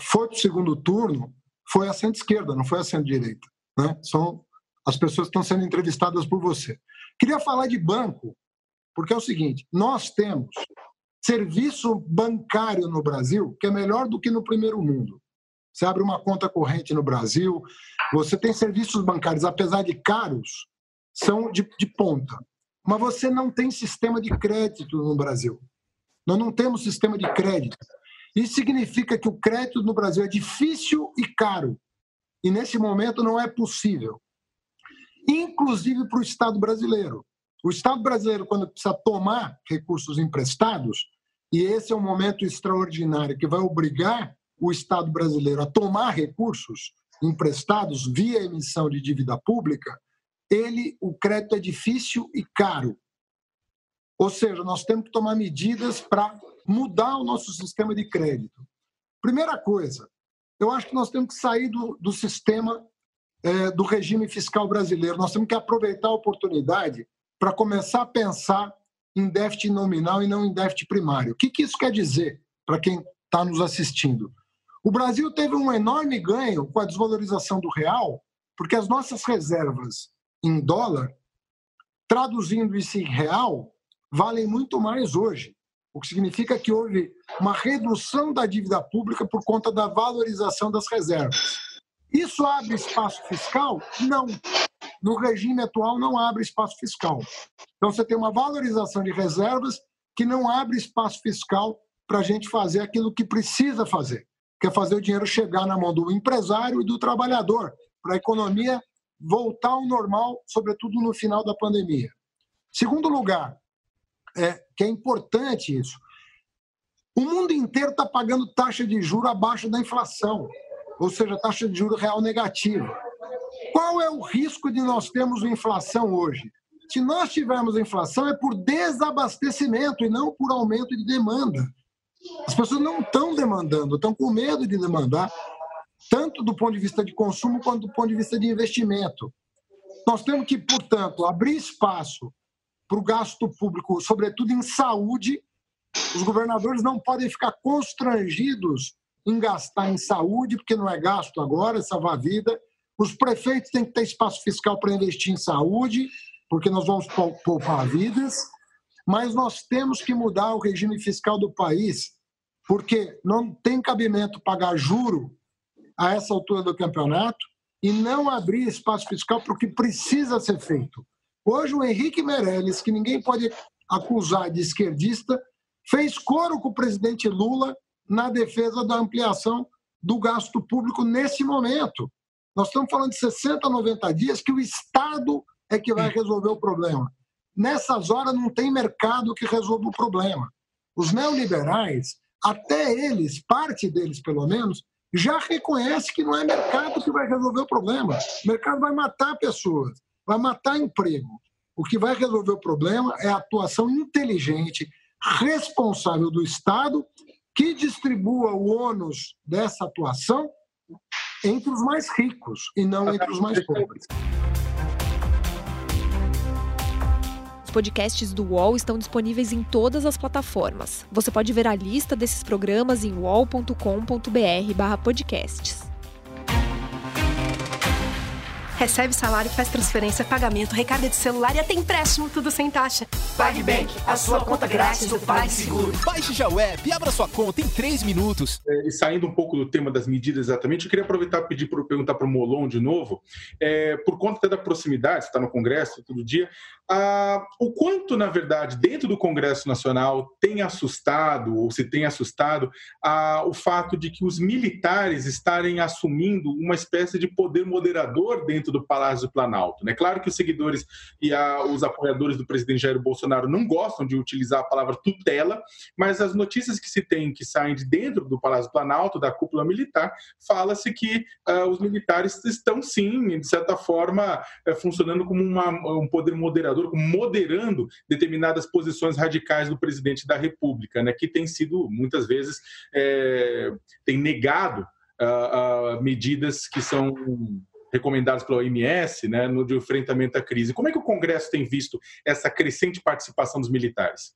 foi para o segundo turno foi a centro-esquerda, não foi a centro-direita, né? São as pessoas que estão sendo entrevistadas por você. Queria falar de banco, porque é o seguinte, nós temos serviço bancário no Brasil que é melhor do que no primeiro mundo. Você abre uma conta corrente no Brasil, você tem serviços bancários, apesar de caros, são de ponta. Mas você não tem sistema de crédito no Brasil. Nós não temos sistema de crédito. Isso significa que o crédito no Brasil é difícil e caro. E, nesse momento, não é possível. Inclusive para o Estado brasileiro. O Estado brasileiro, quando precisa tomar recursos emprestados, e esse é um momento extraordinário que vai obrigar o Estado brasileiro a tomar recursos emprestados via emissão de dívida pública, o crédito é difícil e caro. Ou seja, nós temos que tomar medidas para mudar o nosso sistema de crédito. Primeira coisa, eu acho que nós temos que sair do sistema do regime fiscal brasileiro. Nós temos que aproveitar a oportunidade para começar a pensar em déficit nominal e não em déficit primário. O que isso quer dizer para quem está nos assistindo? O Brasil teve um enorme ganho com a desvalorização do real, porque as nossas reservas em dólar, traduzindo isso em real, valem muito mais hoje, o que significa que houve uma redução da dívida pública por conta da valorização das reservas. Isso abre espaço fiscal? Não. No regime atual não abre espaço fiscal. Então você tem uma valorização de reservas que não abre espaço fiscal para a gente fazer aquilo que precisa fazer, que é fazer o dinheiro chegar na mão do empresário e do trabalhador, para a economia voltar ao normal, sobretudo no final da pandemia. Segundo lugar, que é importante isso, o mundo inteiro está pagando taxa de juros abaixo da inflação, ou seja, taxa de juros real negativa. Qual é o risco de nós termos inflação hoje? Se nós tivermos inflação, é por desabastecimento e não por aumento de demanda. As pessoas não estão demandando, estão com medo de demandar, tanto do ponto de vista de consumo quanto do ponto de vista de investimento. Nós temos que, portanto, abrir espaço para o gasto público, sobretudo em saúde. Os governadores não podem ficar constrangidos em gastar em saúde, porque não é gasto agora, é salvar a vida. Os prefeitos têm que ter espaço fiscal para investir em saúde, porque nós vamos poupar vidas. Mas nós temos que mudar o regime fiscal do país, porque não tem cabimento pagar juro a essa altura do campeonato e não abrir espaço fiscal para o que precisa ser feito. Hoje o Henrique Meirelles, que ninguém pode acusar de esquerdista, fez coro com o presidente Lula na defesa da ampliação do gasto público nesse momento. Nós estamos falando de 60, 90 dias que o Estado é que vai resolver o problema. Nessas horas não tem mercado que resolva o problema. Os neoliberais, até eles, parte deles pelo menos, já reconhece que não é mercado que vai resolver o problema. O mercado vai matar pessoas. Vai matar emprego. O que vai resolver o problema é a atuação inteligente, responsável do Estado, que distribua o ônus dessa atuação entre os mais ricos e não entre os mais pobres. Os podcasts do UOL estão disponíveis em todas as plataformas. Você pode ver a lista desses programas em uol.com.br/podcasts. Recebe salário, faz transferência, pagamento, recarga de celular e até empréstimo, tudo sem taxa. PagBank, a sua conta grátis do PagSeguro. Baixe já o app e abra sua conta em 3 minutos. E saindo um pouco do tema das medidas exatamente, eu queria aproveitar e perguntar para o Molon de novo, por conta da proximidade, você está no Congresso todo dia, o quanto, na verdade, dentro do Congresso Nacional tem assustado, ou se tem assustado, o fato de que os militares estarem assumindo uma espécie de poder moderador dentro do Palácio do Planalto. É claro que os seguidores e os apoiadores do presidente Jair Bolsonaro não gostam de utilizar a palavra tutela, mas as notícias que se tem, que saem de dentro do Palácio do Planalto, da cúpula militar, fala-se que os militares estão, sim, de certa forma, funcionando como um poder moderador, moderando determinadas posições radicais do presidente da República, que tem sido, muitas vezes, tem negado medidas que são recomendados pela OMS, no de enfrentamento à crise. Como é que o Congresso tem visto essa crescente participação dos militares?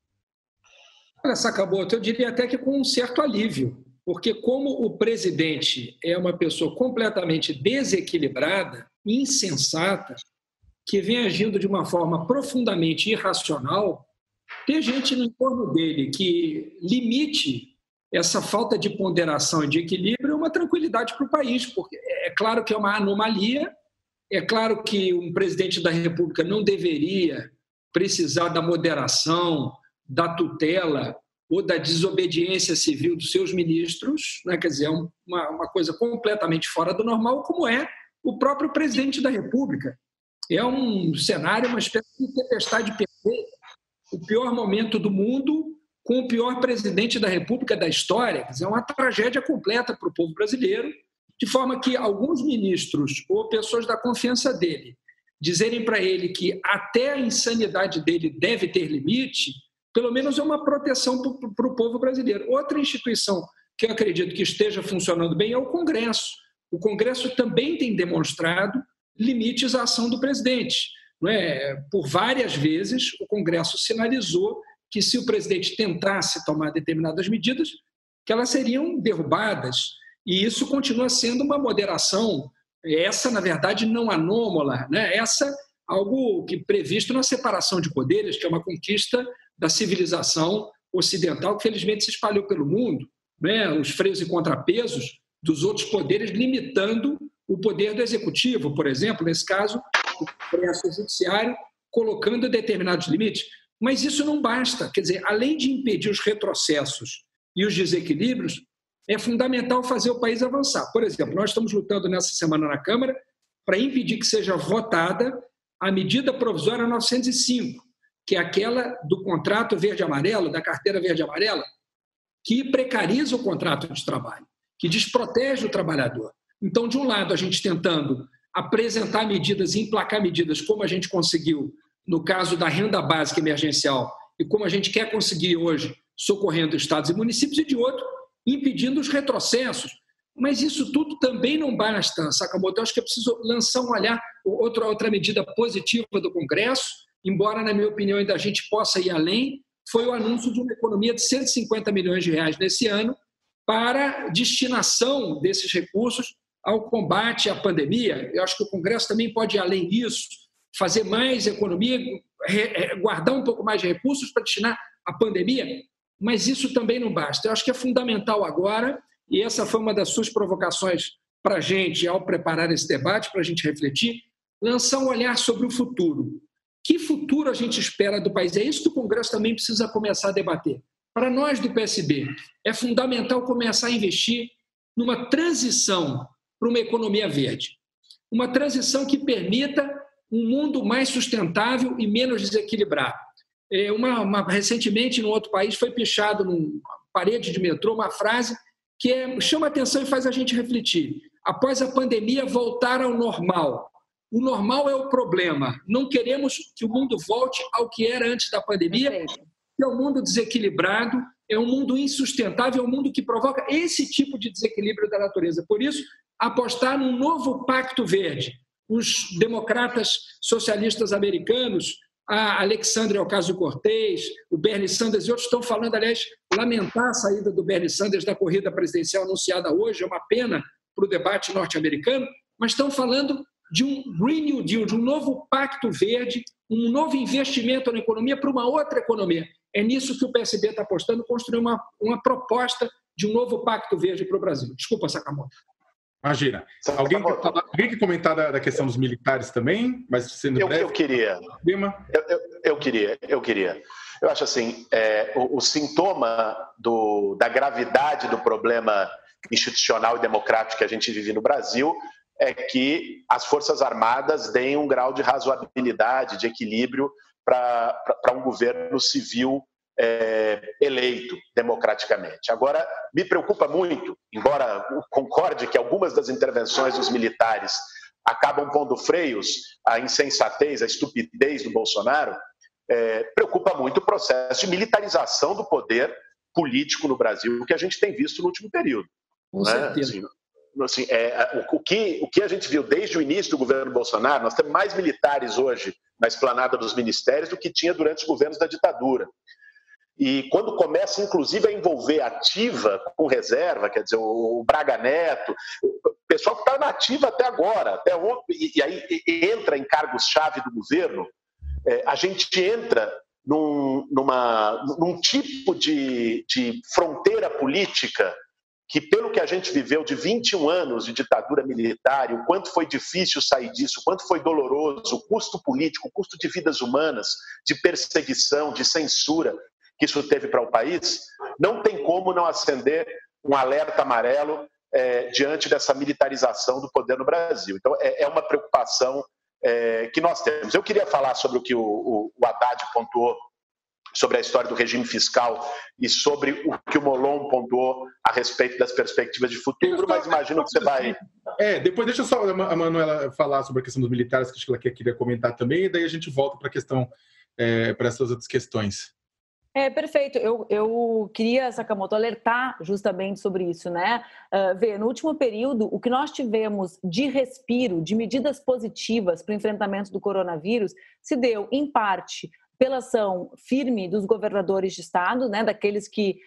Olha, Sakamoto, eu diria até que com um certo alívio, porque como o presidente é uma pessoa completamente desequilibrada, insensata, que vem agindo de uma forma profundamente irracional, tem gente no entorno dele que limite essa falta de ponderação e de equilíbrio é uma tranquilidade para o país, porque é claro que é uma anomalia, é claro que um presidente da República não deveria precisar da moderação, da tutela ou da desobediência civil dos seus ministros, quer dizer, é uma coisa completamente fora do normal, como é o próprio presidente da República. É um cenário, uma espécie de tempestade perfeita, o pior momento do mundo, com o pior presidente da República da história. É uma tragédia completa para o povo brasileiro, de forma que alguns ministros ou pessoas da confiança dele dizerem para ele que até a insanidade dele deve ter limite, pelo menos é uma proteção para o povo brasileiro. Outra instituição que eu acredito que esteja funcionando bem é o Congresso. O Congresso também tem demonstrado limites à ação do presidente. Por várias vezes, o Congresso sinalizou que se o presidente tentasse tomar determinadas medidas, que elas seriam derrubadas. E isso continua sendo uma moderação, essa, na verdade, não anômala, essa algo que previsto na separação de poderes, que é uma conquista da civilização ocidental, que felizmente se espalhou pelo mundo, os freios e contrapesos dos outros poderes, limitando o poder do executivo, por exemplo, nesse caso, o Congresso Judiciário, colocando determinados limites. Mas isso não basta, quer dizer, além de impedir os retrocessos e os desequilíbrios, é fundamental fazer o país avançar. Por exemplo, nós estamos lutando nessa semana na Câmara para impedir que seja votada a medida provisória 905, que é aquela do contrato verde-amarelo, da carteira verde-amarela, que precariza o contrato de trabalho, que desprotege o trabalhador. Então, de um lado, a gente tentando apresentar medidas e emplacar medidas como a gente conseguiu no caso da renda básica emergencial, e como a gente quer conseguir hoje, socorrendo estados e municípios, e de outro, impedindo os retrocessos. Mas isso tudo também não basta, Sakamoto. Eu acho que é preciso lançar um olhar, outra medida positiva do Congresso, embora, na minha opinião, ainda a gente possa ir além, foi o anúncio de uma economia de R$150 milhões nesse ano para destinação desses recursos ao combate à pandemia. Eu acho que o Congresso também pode ir além disso, fazer mais economia, guardar um pouco mais de recursos para destinar à pandemia, mas isso também não basta. Eu acho que é fundamental agora, e essa foi uma das suas provocações para a gente, ao preparar esse debate, para a gente refletir, lançar um olhar sobre o futuro. Que futuro a gente espera do país? É isso que o Congresso também precisa começar a debater. Para nós do PSB, é fundamental começar a investir numa transição para uma economia verde, uma transição que permita um mundo mais sustentável e menos desequilibrado. Recentemente, num outro país, foi pichado numa parede de metrô uma frase que chama atenção e faz a gente refletir. Após a pandemia, voltar ao normal. O normal é o problema. Não queremos que o mundo volte ao que era antes da pandemia. É um mundo desequilibrado, é um mundo insustentável, é um mundo que provoca esse tipo de desequilíbrio da natureza. Por isso, apostar num novo Pacto Verde. Os democratas socialistas americanos a Alexandria Ocasio-Cortez, o Bernie Sanders e outros estão falando, aliás, lamentar a saída do Bernie Sanders da corrida presidencial anunciada hoje, é uma pena para o debate norte-americano, mas estão falando de um Green New Deal, de um novo pacto verde, um novo investimento na economia para uma outra economia. É nisso que o PSB está apostando, construir uma proposta de um novo pacto verde para o Brasil. Desculpa, Sakamoto. Imagina. Alguém quer comentar da questão dos militares também? Mas sendo breve, eu queria. Eu acho assim, o sintoma da gravidade do problema institucional e democrático que a gente vive no Brasil é que as Forças Armadas deem um grau de razoabilidade, de equilíbrio para um governo civil eleito democraticamente. Agora, me preocupa muito, embora concorde que algumas das intervenções dos militares acabam pondo freios à insensatez, à estupidez do Bolsonaro, preocupa muito o processo de militarização do poder político no Brasil, que a gente tem visto no último período. Com certeza. Né? Assim, o que a gente viu desde o início do governo Bolsonaro, nós temos mais militares hoje na esplanada dos ministérios do que tinha durante os governos da ditadura. E quando começa, inclusive, a envolver ativa com reserva, quer dizer, o Braga Neto, o pessoal que está na ativa até agora, até ontem, e aí entra em cargos-chave do governo, a gente entra num tipo de fronteira política que, pelo que a gente viveu de 21 anos de ditadura militar, o quanto foi difícil sair disso, o quanto foi doloroso, o custo político, o custo de vidas humanas, de perseguição, de censura que isso teve para o país, não tem como não acender um alerta amarelo diante dessa militarização do poder no Brasil. Então, é uma preocupação que nós temos. Eu queria falar sobre o que o Haddad pontuou sobre a história do regime fiscal e sobre o que o Molon pontuou a respeito das perspectivas de futuro, mas imagino que você vai... Depois deixa só a Manuela falar sobre a questão dos militares, que acho que ela queria comentar também, e daí a gente volta para a questão, para essas outras questões. Perfeito. Eu queria, Sakamoto, alertar justamente sobre isso, né? No último período, o que nós tivemos de respiro, de medidas positivas para o enfrentamento do coronavírus, se deu, em parte, pela ação firme dos governadores de Estado, né, daqueles que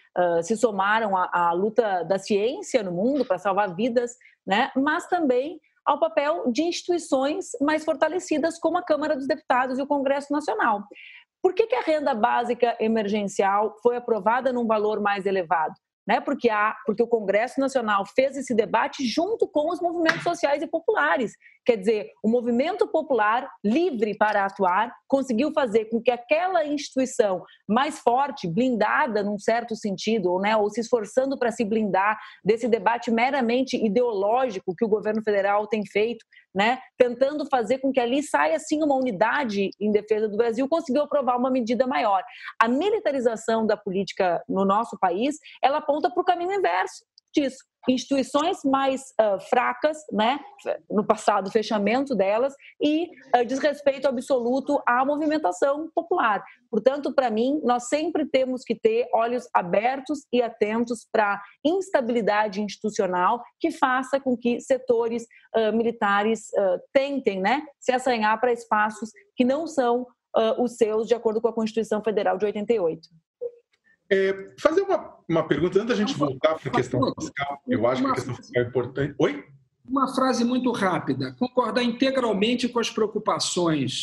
se somaram à luta da ciência no mundo para salvar vidas, né, mas também ao papel de instituições mais fortalecidas como a Câmara dos Deputados e o Congresso Nacional. Por que a renda básica emergencial foi aprovada num valor mais elevado? Né, porque o Congresso Nacional fez esse debate junto com os movimentos sociais e populares. Quer dizer, o movimento popular, livre para atuar, conseguiu fazer com que aquela instituição mais forte, blindada num certo sentido, né, ou se esforçando para se blindar desse debate meramente ideológico que o governo federal tem feito, né, tentando fazer com que ali saia sim uma unidade em defesa do Brasil, conseguiu aprovar uma medida maior. A militarização da política no nosso país, ela aponta para o caminho inverso disso. Instituições mais fracas, né, no passado, fechamento delas, e desrespeito absoluto à movimentação popular. Portanto, para mim, nós sempre temos que ter olhos abertos e atentos para instabilidade institucional que faça com que setores militares tentem, né, se assanhar para espaços que não são os seus, de acordo com a Constituição Federal de 88. Fazer uma pergunta antes da gente voltar para a questão fiscal, eu acho que a questão fiscal é importante. Oi? Uma frase muito rápida. Concordar integralmente com as preocupações,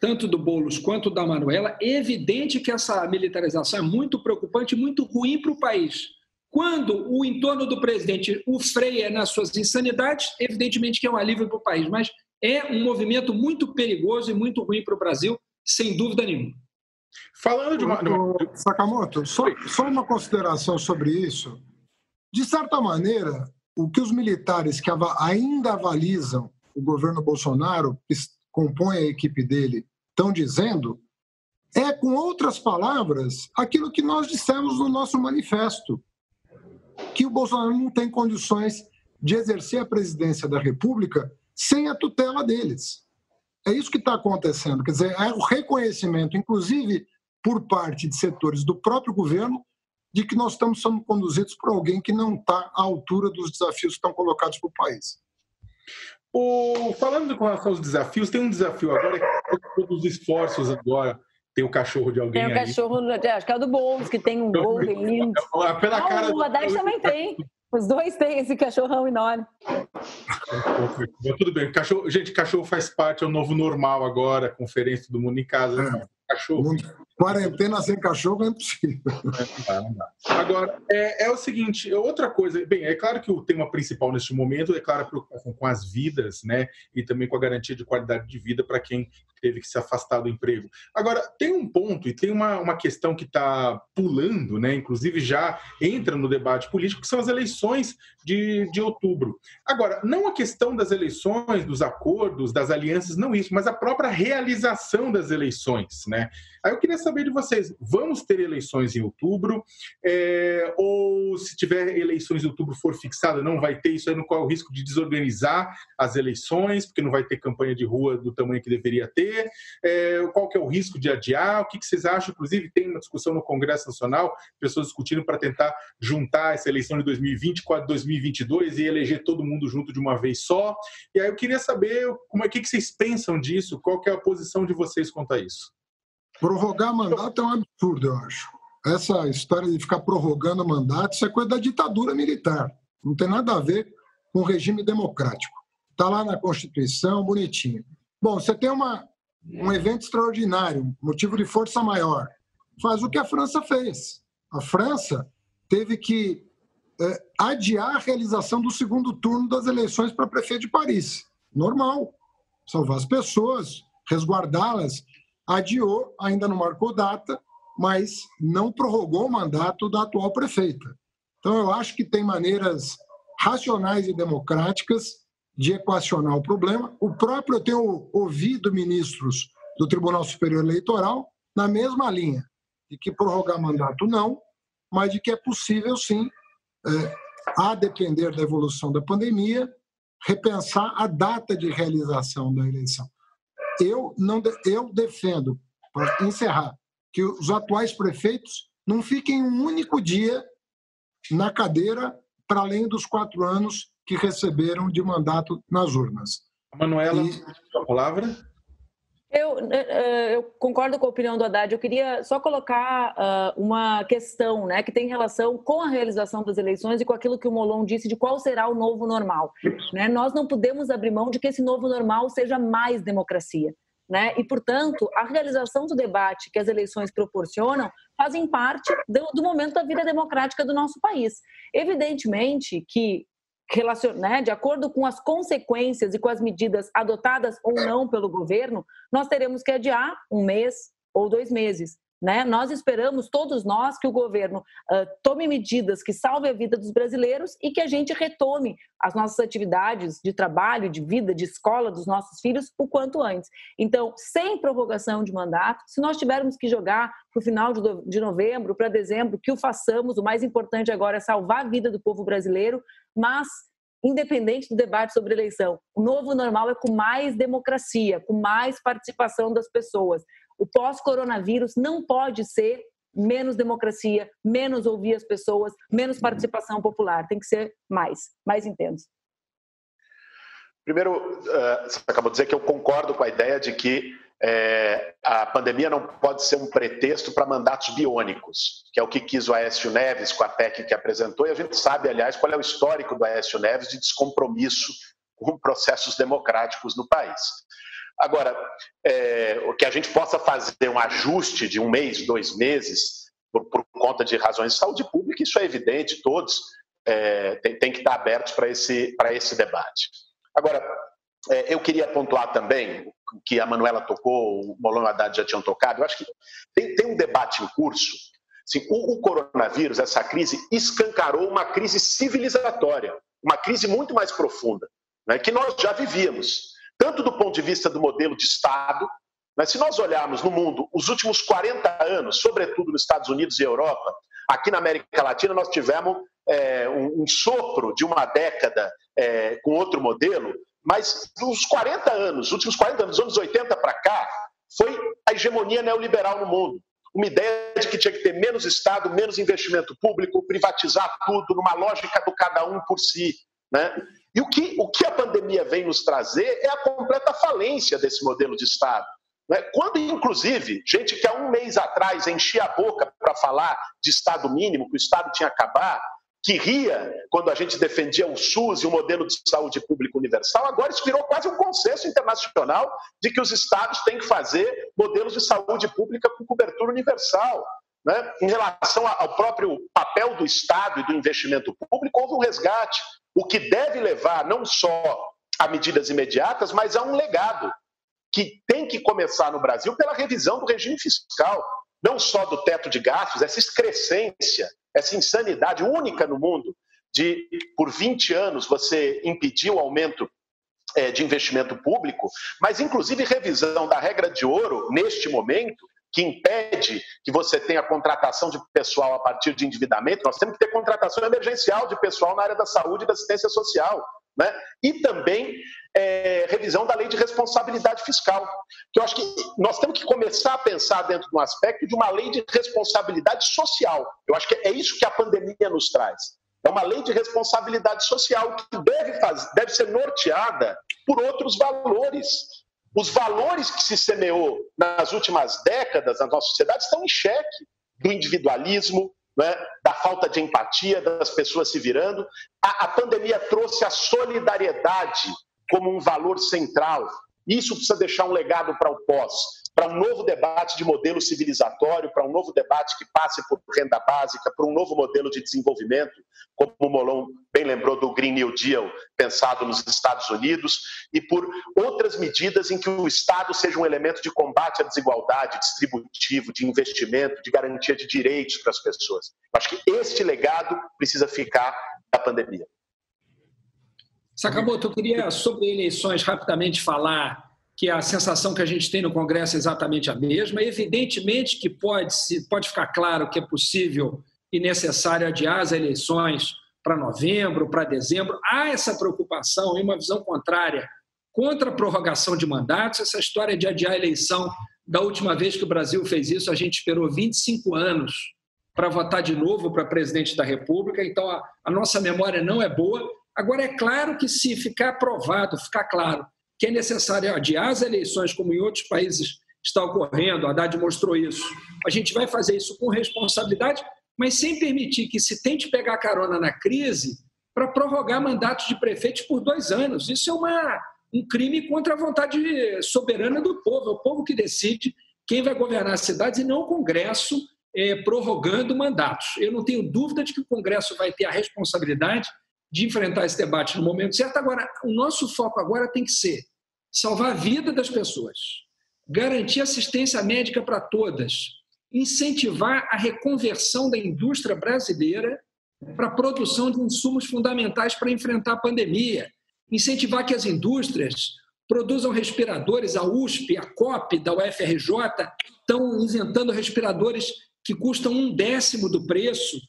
tanto do Boulos quanto da Manuela. É evidente que essa militarização é muito preocupante e muito ruim para o país. Quando o entorno do presidente o freia nas suas insanidades, evidentemente que é um alívio para o país, mas é um movimento muito perigoso e muito ruim para o Brasil, sem dúvida nenhuma. Falando de Sakamoto, só uma consideração sobre isso. De certa maneira, o que os militares que ainda avalizam o governo Bolsonaro, que compõem a equipe dele, estão dizendo, é, com outras palavras, aquilo que nós dissemos no nosso manifesto, que o Bolsonaro não tem condições de exercer a presidência da República sem a tutela deles. É isso que está acontecendo, quer dizer, é o reconhecimento, inclusive por parte de setores do próprio governo, de que nós estamos sendo conduzidos por alguém que não está à altura dos desafios que estão colocados para o país. Falando com relação aos desafios, tem um desafio agora, todos os esforços agora, tem o cachorro de alguém aí. Tem o cachorro, acho que é o do Boulos, que tem um gol lindo. Pela cara do... O Haddad também tem. Os dois têm esse cachorrão enorme. Tudo bem. Cachorro, gente, cachorro faz parte, é o novo normal agora, conferência do mundo em casa. É. Cachorro. Quarentena sem cachorro é impossível. Agora, é o seguinte, outra coisa... Bem, é claro que o tema principal neste momento é, claro, a preocupação com as vidas, né? E também com a garantia de qualidade de vida para quem teve que se afastar do emprego. Agora, tem um ponto e tem uma questão que está pulando, né? Inclusive já entra no debate político, que são as eleições de outubro. Agora, não a questão das eleições, dos acordos, das alianças, não isso, mas a própria realização das eleições, né? Aí eu queria saber de vocês, vamos ter eleições em outubro? Ou se tiver eleições em outubro for fixada, não vai ter isso aí, no qual é o risco de desorganizar as eleições, porque não vai ter campanha de rua do tamanho que deveria ter? Qual que é o risco de adiar? O que vocês acham? Inclusive, tem uma discussão no Congresso Nacional, pessoas discutindo para tentar juntar essa eleição de 2020 com a de 2022 e eleger todo mundo junto de uma vez só. E aí eu queria saber como é que vocês pensam disso, qual que é a posição de vocês quanto a isso. Prorrogar mandato é um absurdo, eu acho. Essa história de ficar prorrogando mandato, isso é coisa da ditadura militar. Não tem nada a ver com o regime democrático. Está lá na Constituição, bonitinho. Bom, você tem um evento extraordinário, motivo de força maior. Faz o que a França fez. A França teve que adiar a realização do segundo turno das eleições para prefeito de Paris. Normal. Salvar as pessoas, resguardá-las. Adiou, ainda não marcou data, mas não prorrogou o mandato da atual prefeita. Então, eu acho que tem maneiras racionais e democráticas de equacionar o problema. O próprio, eu tenho ouvido ministros do Tribunal Superior Eleitoral na mesma linha, de que prorrogar mandato não, mas de que é possível sim, a depender da evolução da pandemia, repensar a data de realização da eleição. Eu defendo, para encerrar, que os atuais prefeitos não fiquem um único dia na cadeira para além dos 4 anos que receberam de mandato nas urnas. Manuela, a palavra? Eu concordo com a opinião do Haddad. Eu queria só colocar uma questão, né, que tem relação com a realização das eleições e com aquilo que o Molon disse de qual será o novo normal. Né? Nós não podemos abrir mão de que esse novo normal seja mais democracia. Né? E, portanto, a realização do debate que as eleições proporcionam fazem parte do momento da vida democrática do nosso país. Evidentemente que, né, de acordo com as consequências e com as medidas adotadas ou não pelo governo, nós teremos que adiar 1 mês ou 2 meses. Né? Nós esperamos, todos nós, que o governo tome medidas que salve a vida dos brasileiros e que a gente retome as nossas atividades de trabalho, de vida, de escola dos nossos filhos o quanto antes. Então, sem prorrogação de mandato, se nós tivermos que jogar para o final de novembro, para dezembro, que o façamos. O mais importante agora é salvar a vida do povo brasileiro, mas, independente do debate sobre eleição, o novo normal é com mais democracia, com mais participação das pessoas. O pós-coronavírus não pode ser menos democracia, menos ouvir as pessoas, menos participação popular. Tem que ser mais intenso. Primeiro, você acabou de dizer que eu concordo com a ideia de que a pandemia não pode ser um pretexto para mandatos biônicos, que é o que quis o Aécio Neves com a PEC que apresentou, e a gente sabe, aliás, qual é o histórico do Aécio Neves de descompromisso com processos democráticos no país. Agora, que a gente possa fazer um ajuste de 1 mês, 2 meses, por conta de razões de saúde pública, isso é evidente, todos têm que estar abertos para esse debate. Agora, eu queria pontuar também, que a Manuela tocou, o Molon e o Haddad já tinham tocado, eu acho que tem um debate em curso. Assim, o coronavírus, essa crise, escancarou uma crise civilizatória, uma crise muito mais profunda, né, que nós já vivíamos. Tanto do ponto de vista do modelo de Estado, mas se nós olharmos no mundo os últimos 40 anos, sobretudo nos Estados Unidos e Europa, aqui na América Latina nós tivemos um sopro de uma década com outro modelo, mas nos 40 anos, os últimos 40 anos, dos anos 80 para cá, foi a hegemonia neoliberal no mundo. Uma ideia de que tinha que ter menos Estado, menos investimento público, privatizar tudo numa lógica do cada um por si, né? E o que a pandemia vem nos trazer é a completa falência desse modelo de Estado. Quando, inclusive, gente que há um mês atrás enchia a boca para falar de Estado mínimo, que o Estado tinha que acabar, que ria quando a gente defendia o SUS e o modelo de saúde pública universal, agora isso virou quase um consenso internacional de que os Estados têm que fazer modelos de saúde pública com cobertura universal. Em relação ao próprio papel do Estado e do investimento público, houve um resgate, o que deve levar não só a medidas imediatas, mas a um legado que tem que começar no Brasil pela revisão do regime fiscal, não só do teto de gastos, essa excrescência, essa insanidade única no mundo de, por 20 anos, você impedir o aumento de investimento público, mas inclusive revisão da regra de ouro, neste momento, que impede que você tenha contratação de pessoal a partir de endividamento. Nós temos que ter contratação emergencial de pessoal na área da saúde e da assistência social, né? E também revisão da lei de responsabilidade fiscal, que eu acho que nós temos que começar a pensar dentro de um aspecto de uma lei de responsabilidade social. Eu acho que é isso que a pandemia nos traz. É uma lei de responsabilidade social que deve ser norteada por outros valores. Os valores que se semeou nas últimas décadas na nossa sociedade estão em xeque, do individualismo, né, da falta de empatia, das pessoas se virando. A pandemia trouxe a solidariedade como um valor central. Isso precisa deixar um legado para o pós, para um novo debate de modelo civilizatório, para um novo debate que passe por renda básica, para um novo modelo de desenvolvimento, como o Molon bem lembrou do Green New Deal, pensado nos Estados Unidos, e por outras medidas em que o Estado seja um elemento de combate à desigualdade, distributivo, de investimento, de garantia de direitos para as pessoas. Acho que este legado precisa ficar da pandemia. Sakamoto, eu queria, sobre eleições, rapidamente falar que a sensação que a gente tem no Congresso é exatamente a mesma. Evidentemente que pode ficar claro que é possível e necessário adiar as eleições para novembro, para dezembro. Há essa preocupação e uma visão contrária contra a prorrogação de mandatos. Essa história de adiar a eleição, da última vez que o Brasil fez isso, a gente esperou 25 anos para votar de novo para presidente da República. Então, a nossa memória não é boa. Agora, é claro que se ficar aprovado, ficar claro que é necessário adiar as eleições, como em outros países está ocorrendo, Haddad mostrou isso. A gente vai fazer isso com responsabilidade, mas sem permitir que se tente pegar carona na crise para prorrogar mandatos de prefeitos por 2 anos. Isso é um crime contra a vontade soberana do povo. É o povo que decide quem vai governar as cidades e não o Congresso prorrogando mandatos. Eu não tenho dúvida de que o Congresso vai ter a responsabilidade de enfrentar esse debate no momento certo. Agora, o nosso foco agora tem que ser salvar a vida das pessoas, garantir assistência médica para todas, incentivar a reconversão da indústria brasileira para a produção de insumos fundamentais para enfrentar a pandemia, incentivar que as indústrias produzam respiradores. A USP, a COP da UFRJ estão inventando respiradores que custam 1/10 do preço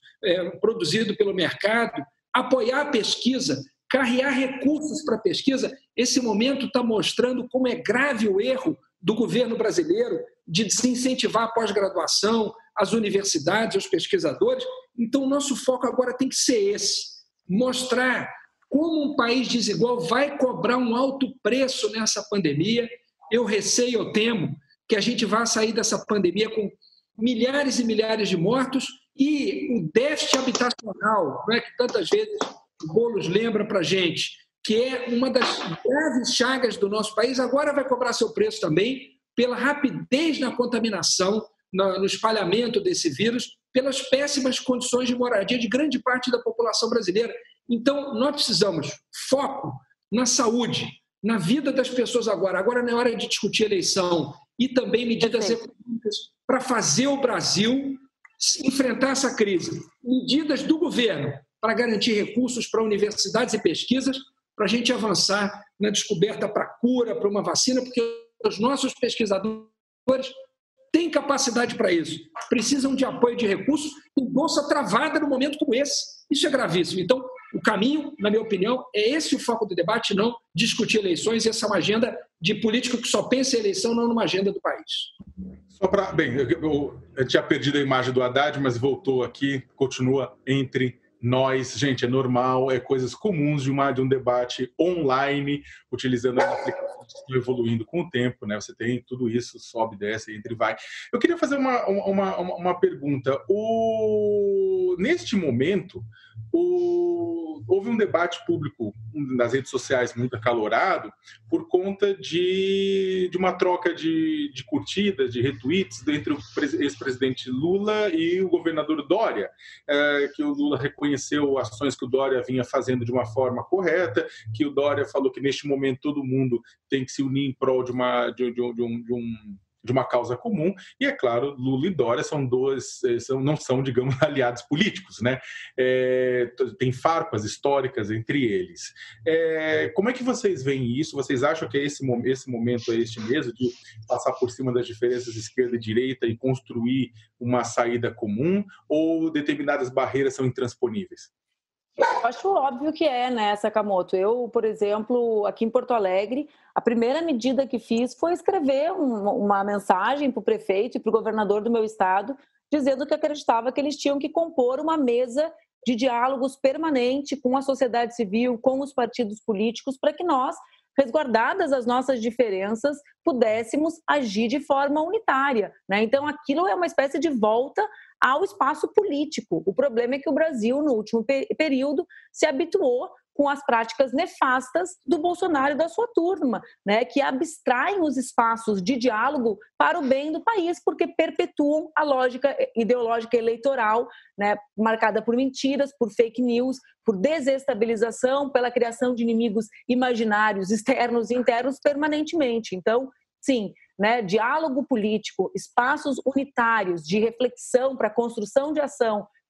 produzido pelo mercado, apoiar a pesquisa, carregar recursos para a pesquisa. Esse momento está mostrando como é grave o erro do governo brasileiro de desincentivar a pós-graduação, as universidades, os pesquisadores. Então, o nosso foco agora tem que ser esse, mostrar como um país desigual vai cobrar um alto preço nessa pandemia. Eu receio, eu temo, que a gente vá sair dessa pandemia com milhares e milhares de mortos. E o déficit habitacional, né, que tantas vezes o Boulos lembra para a gente, que é uma das graves chagas do nosso país, agora vai cobrar seu preço também pela rapidez na contaminação, no espalhamento desse vírus, pelas péssimas condições de moradia de grande parte da população brasileira. Então, nós precisamos foco na saúde, na vida das pessoas agora. Agora não é hora de discutir eleição e também medidas econômicas para fazer o Brasil enfrentar essa crise, medidas do governo para garantir recursos para universidades e pesquisas, para a gente avançar na descoberta para cura, para uma vacina, porque os nossos pesquisadores têm capacidade para isso, precisam de apoio de recursos e bolsa travada num momento como esse. Isso é gravíssimo. Então, o caminho, na minha opinião, é esse o foco do debate, não discutir eleições. Essa é uma agenda de político que só pensa em eleição, não numa agenda do país. Só para... Bem, eu tinha perdido a imagem do Haddad, mas voltou aqui, continua entre nós, gente, é normal, é coisas comuns de um debate online, utilizando as aplicações que estão evoluindo com o tempo, né? Você tem tudo isso, sobe, desce, entra e vai. Eu queria fazer uma pergunta. Neste momento, houve um debate público nas redes sociais muito acalorado por conta de uma troca de curtidas, de retweets entre o ex-presidente Lula e o governador Dória, que o Lula reconheceu ações que o Dória vinha fazendo de uma forma correta, que o Dória falou que neste momento todo mundo tem que se unir em prol de uma causa comum, e é claro, Lula e Dória não são, digamos, aliados políticos, né? Tem farpas históricas entre eles. Como é que vocês veem isso? Vocês acham que esse momento é este mesmo, de passar por cima das diferenças de esquerda e direita e construir uma saída comum, ou determinadas barreiras são intransponíveis? Eu acho óbvio que é, né, Sakamoto? Eu, por exemplo, aqui em Porto Alegre, a primeira medida que fiz foi escrever uma mensagem para o prefeito e para o governador do meu estado, dizendo que acreditava que eles tinham que compor uma mesa de diálogos permanente com a sociedade civil, com os partidos políticos, para que nós, resguardadas as nossas diferenças, pudéssemos agir de forma unitária, né? Então, aquilo é uma espécie de volta ao espaço político. O problema é que o Brasil, no último período, se habituou com as práticas nefastas do Bolsonaro e da sua turma, né, que abstraem os espaços de diálogo para o bem do país, porque perpetuam a lógica ideológica eleitoral, né, marcada por mentiras, por fake news, por desestabilização, pela criação de inimigos imaginários, externos e internos, permanentemente. Então, sim, né, diálogo político, espaços unitários de reflexão para a construção de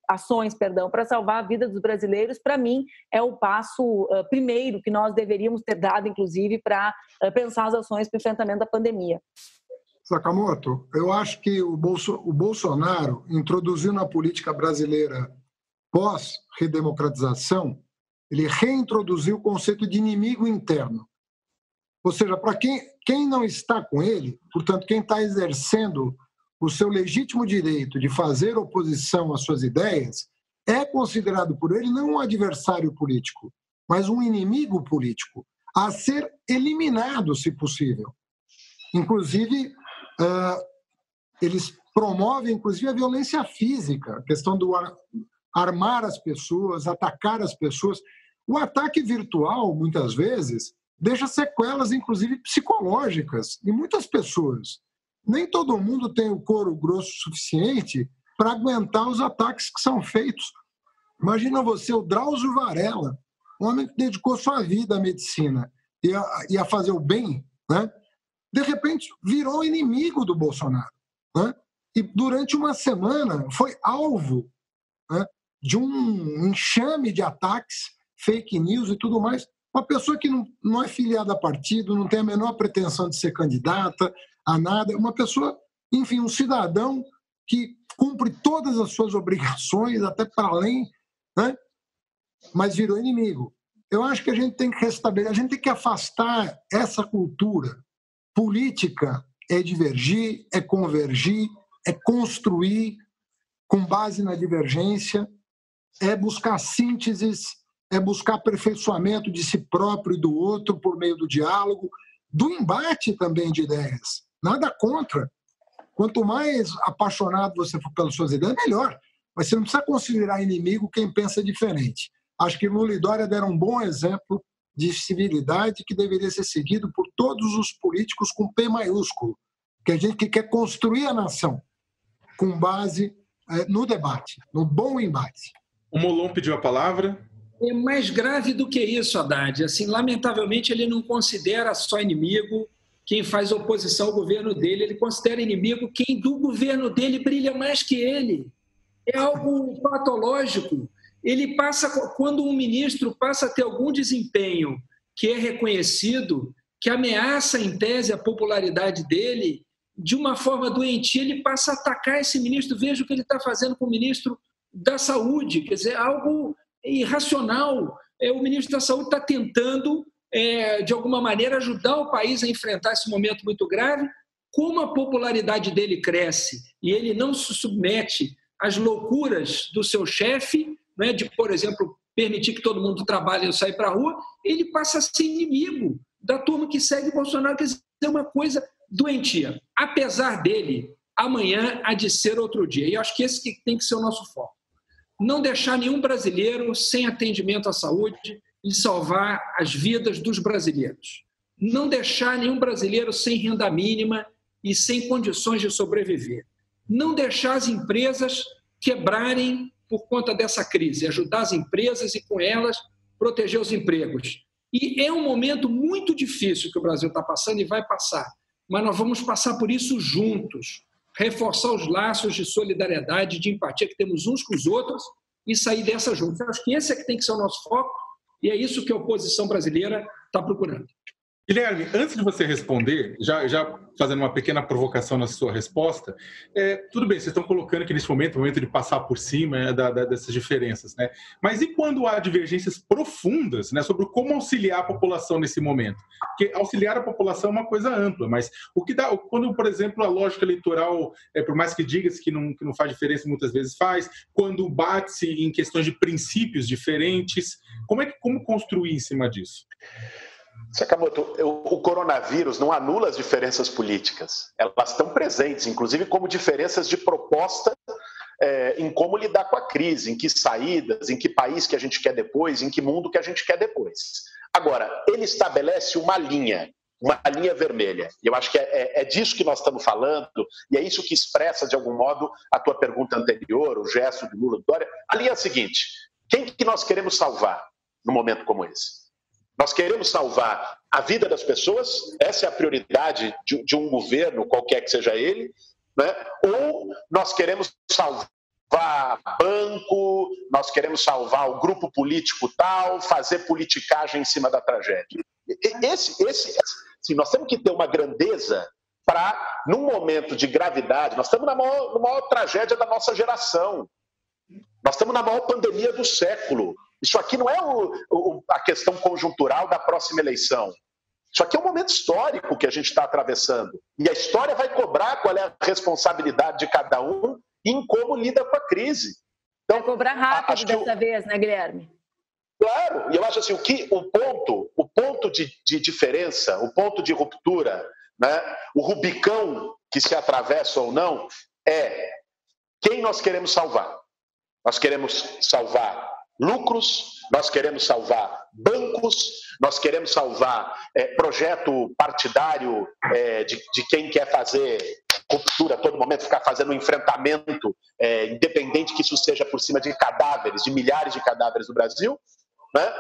ações, para salvar a vida dos brasileiros, para mim, é o passo primeiro que nós deveríamos ter dado, inclusive, para pensar as ações para o enfrentamento da pandemia. Sakamoto, eu acho que o Bolsonaro introduziu na política brasileira pós-redemocratização, ele reintroduziu o conceito de inimigo interno. Ou seja, para quem não está com ele, portanto, quem está exercendo o seu legítimo direito de fazer oposição às suas ideias, é considerado por ele não um adversário político, mas um inimigo político, a ser eliminado, se possível. Inclusive, eles promovem inclusive a violência física, a questão do armar as pessoas, atacar as pessoas. O ataque virtual, muitas vezes, deixa sequelas, inclusive, psicológicas em muitas pessoas. Nem todo mundo tem o couro grosso suficiente para aguentar os ataques que são feitos. Imagina você, o Drauzio Varela, um homem que dedicou sua vida à medicina e a fazer o bem, né? De repente virou inimigo do Bolsonaro, né? E durante uma semana foi alvo, né, de um enxame de ataques, fake news e tudo mais. Uma pessoa que não é filiada a partido, não tem a menor pretensão de ser candidata a nada, uma pessoa, enfim, um cidadão que cumpre todas as suas obrigações, até para além, né? Mas virou inimigo. Eu acho que a gente tem que restabelecer, a gente tem que afastar essa cultura. Política é divergir, é convergir, é construir com base na divergência, é buscar sínteses, é buscar aperfeiçoamento de si próprio e do outro por meio do diálogo, do embate também de ideias. Nada contra. Quanto mais apaixonado você for pelas suas ideias, melhor. Mas você não precisa considerar inimigo quem pensa diferente. Acho que Lula e Dória deram um bom exemplo de civilidade que deveria ser seguido por todos os políticos com P maiúsculo, que a gente que quer construir a nação com base no debate, no bom embate. O Molon pediu a palavra. É mais grave do que isso, Haddad. Assim, lamentavelmente, ele não considera só inimigo quem faz oposição ao governo dele, ele considera inimigo quem do governo dele brilha mais que ele. É algo patológico. Ele passa, quando um ministro passa a ter algum desempenho que é reconhecido, que ameaça, em tese, a popularidade dele, de uma forma doentia, ele passa a atacar esse ministro. Veja o que ele está fazendo com o ministro da Saúde. Quer dizer, algo irracional. O ministro da Saúde está tentando, de alguma maneira, ajudar o país a enfrentar esse momento muito grave. Como a popularidade dele cresce e ele não se submete às loucuras do seu chefe, né, de, por exemplo, permitir que todo mundo trabalhe e saia para a rua, ele passa a ser inimigo da turma que segue Bolsonaro, quer dizer, é uma coisa doentia. Apesar dele, amanhã há de ser outro dia. E acho que esse que tem que ser o nosso foco. Não deixar nenhum brasileiro sem atendimento à saúde e salvar as vidas dos brasileiros. Não deixar nenhum brasileiro sem renda mínima e sem condições de sobreviver. Não deixar as empresas quebrarem por conta dessa crise. Ajudar as empresas e, com elas, proteger os empregos. E é um momento muito difícil que o Brasil está passando e vai passar. Mas nós vamos passar por isso juntos. Reforçar os laços de solidariedade, de empatia que temos uns com os outros e sair dessa juntos. Eu acho que esse é que tem que ser o nosso foco e é isso que a oposição brasileira está procurando. Guilherme, antes de você responder, já fazendo uma pequena provocação na sua resposta, tudo bem, vocês estão colocando que nesse momento, o momento de passar por cima dessas diferenças, né? Mas e quando há divergências profundas, né, sobre como auxiliar a população nesse momento? Porque auxiliar a população é uma coisa ampla, mas o que dá, quando, por exemplo, a lógica eleitoral, por mais que diga-se que não faz diferença, muitas vezes faz, quando bate-se em questões de princípios diferentes, como construir em cima disso? Sakamoto, o coronavírus não anula as diferenças políticas, elas estão presentes, inclusive como diferenças de proposta em como lidar com a crise, em que saídas, em que país que a gente quer depois, em que mundo que a gente quer depois. Agora, ele estabelece uma linha vermelha, e eu acho que é disso que nós estamos falando, e é isso que expressa, de algum modo, a tua pergunta anterior, o gesto de Lula e Dória. A linha é a seguinte: quem que nós queremos salvar num momento como esse? Nós queremos salvar a vida das pessoas, essa é a prioridade de um governo, qualquer que seja ele, né? Ou nós queremos salvar banco, nós queremos salvar o grupo político tal, fazer politicagem em cima da tragédia. Assim, nós temos que ter uma grandeza para, num momento de gravidade, nós estamos na maior tragédia da nossa geração, nós estamos na maior pandemia do século. Isso aqui não é a questão conjuntural da próxima eleição. Isso aqui é um momento histórico que a gente está atravessando. E a história vai cobrar qual é a responsabilidade de cada um em como lida com a crise. Então, vai cobrar rápido dessa vez, né, Guilherme? Claro, e eu acho assim, o ponto de diferença, o ponto de ruptura, né, o Rubicão que se atravessa ou não, é quem nós queremos salvar. Nós queremos salvar lucros, nós queremos salvar bancos, nós queremos salvar projeto partidário de quem quer fazer ruptura a todo momento, ficar fazendo um enfrentamento, independente que isso seja por cima de cadáveres, de milhares de cadáveres do Brasil, né?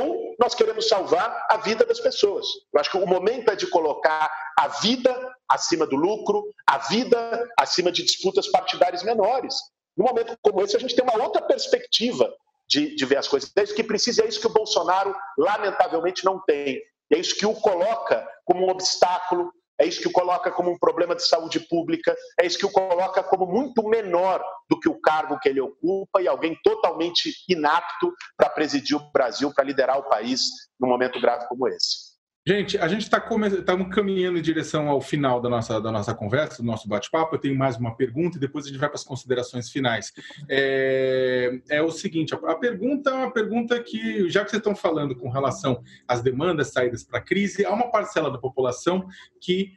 Ou nós queremos salvar a vida das pessoas. Eu acho que o momento é de colocar a vida acima do lucro, a vida acima de disputas partidárias menores. Num momento como esse, a gente tem uma outra perspectiva de ver as coisas. É isso que precisa, é isso que o Bolsonaro, lamentavelmente, não tem. É isso que o coloca como um obstáculo, é isso que o coloca como um problema de saúde pública, é isso que o coloca como muito menor do que o cargo que ele ocupa e alguém totalmente inapto para presidir o Brasil, para liderar o país num momento grave como esse. Gente, a gente está caminhando em direção ao final da nossa conversa, do nosso bate-papo. Eu tenho mais uma pergunta e depois a gente vai para as considerações finais. É o seguinte, a pergunta é uma pergunta que, já que vocês estão falando com relação às demandas, saídas para a crise, há uma parcela da população que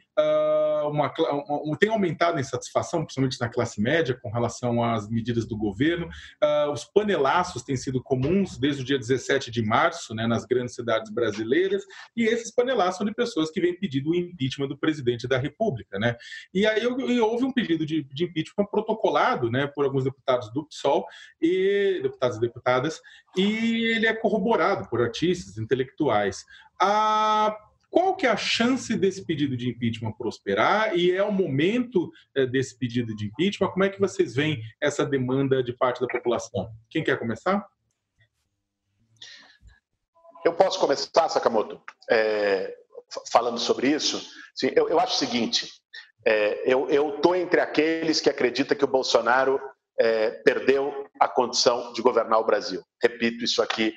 tem aumentado a insatisfação, principalmente na classe média, com relação às medidas do governo. Os panelaços têm sido comuns desde o dia 17 de março, né, nas grandes cidades brasileiras, e esses panelaços são de pessoas que vêm pedindo o impeachment do presidente da República, né? E aí houve um pedido de impeachment protocolado, né, por alguns deputados do PSOL, e deputados e deputadas, e ele é corroborado por artistas, intelectuais. Qual que é a chance desse pedido de impeachment prosperar e é o momento desse pedido de impeachment? Como é que vocês veem essa demanda de parte da população? Quem quer começar? Eu posso começar, Sakamoto, falando sobre isso. Sim, eu acho o seguinte, eu estou entre aqueles que acreditam que o Bolsonaro perdeu a condição de governar o Brasil. Repito isso aqui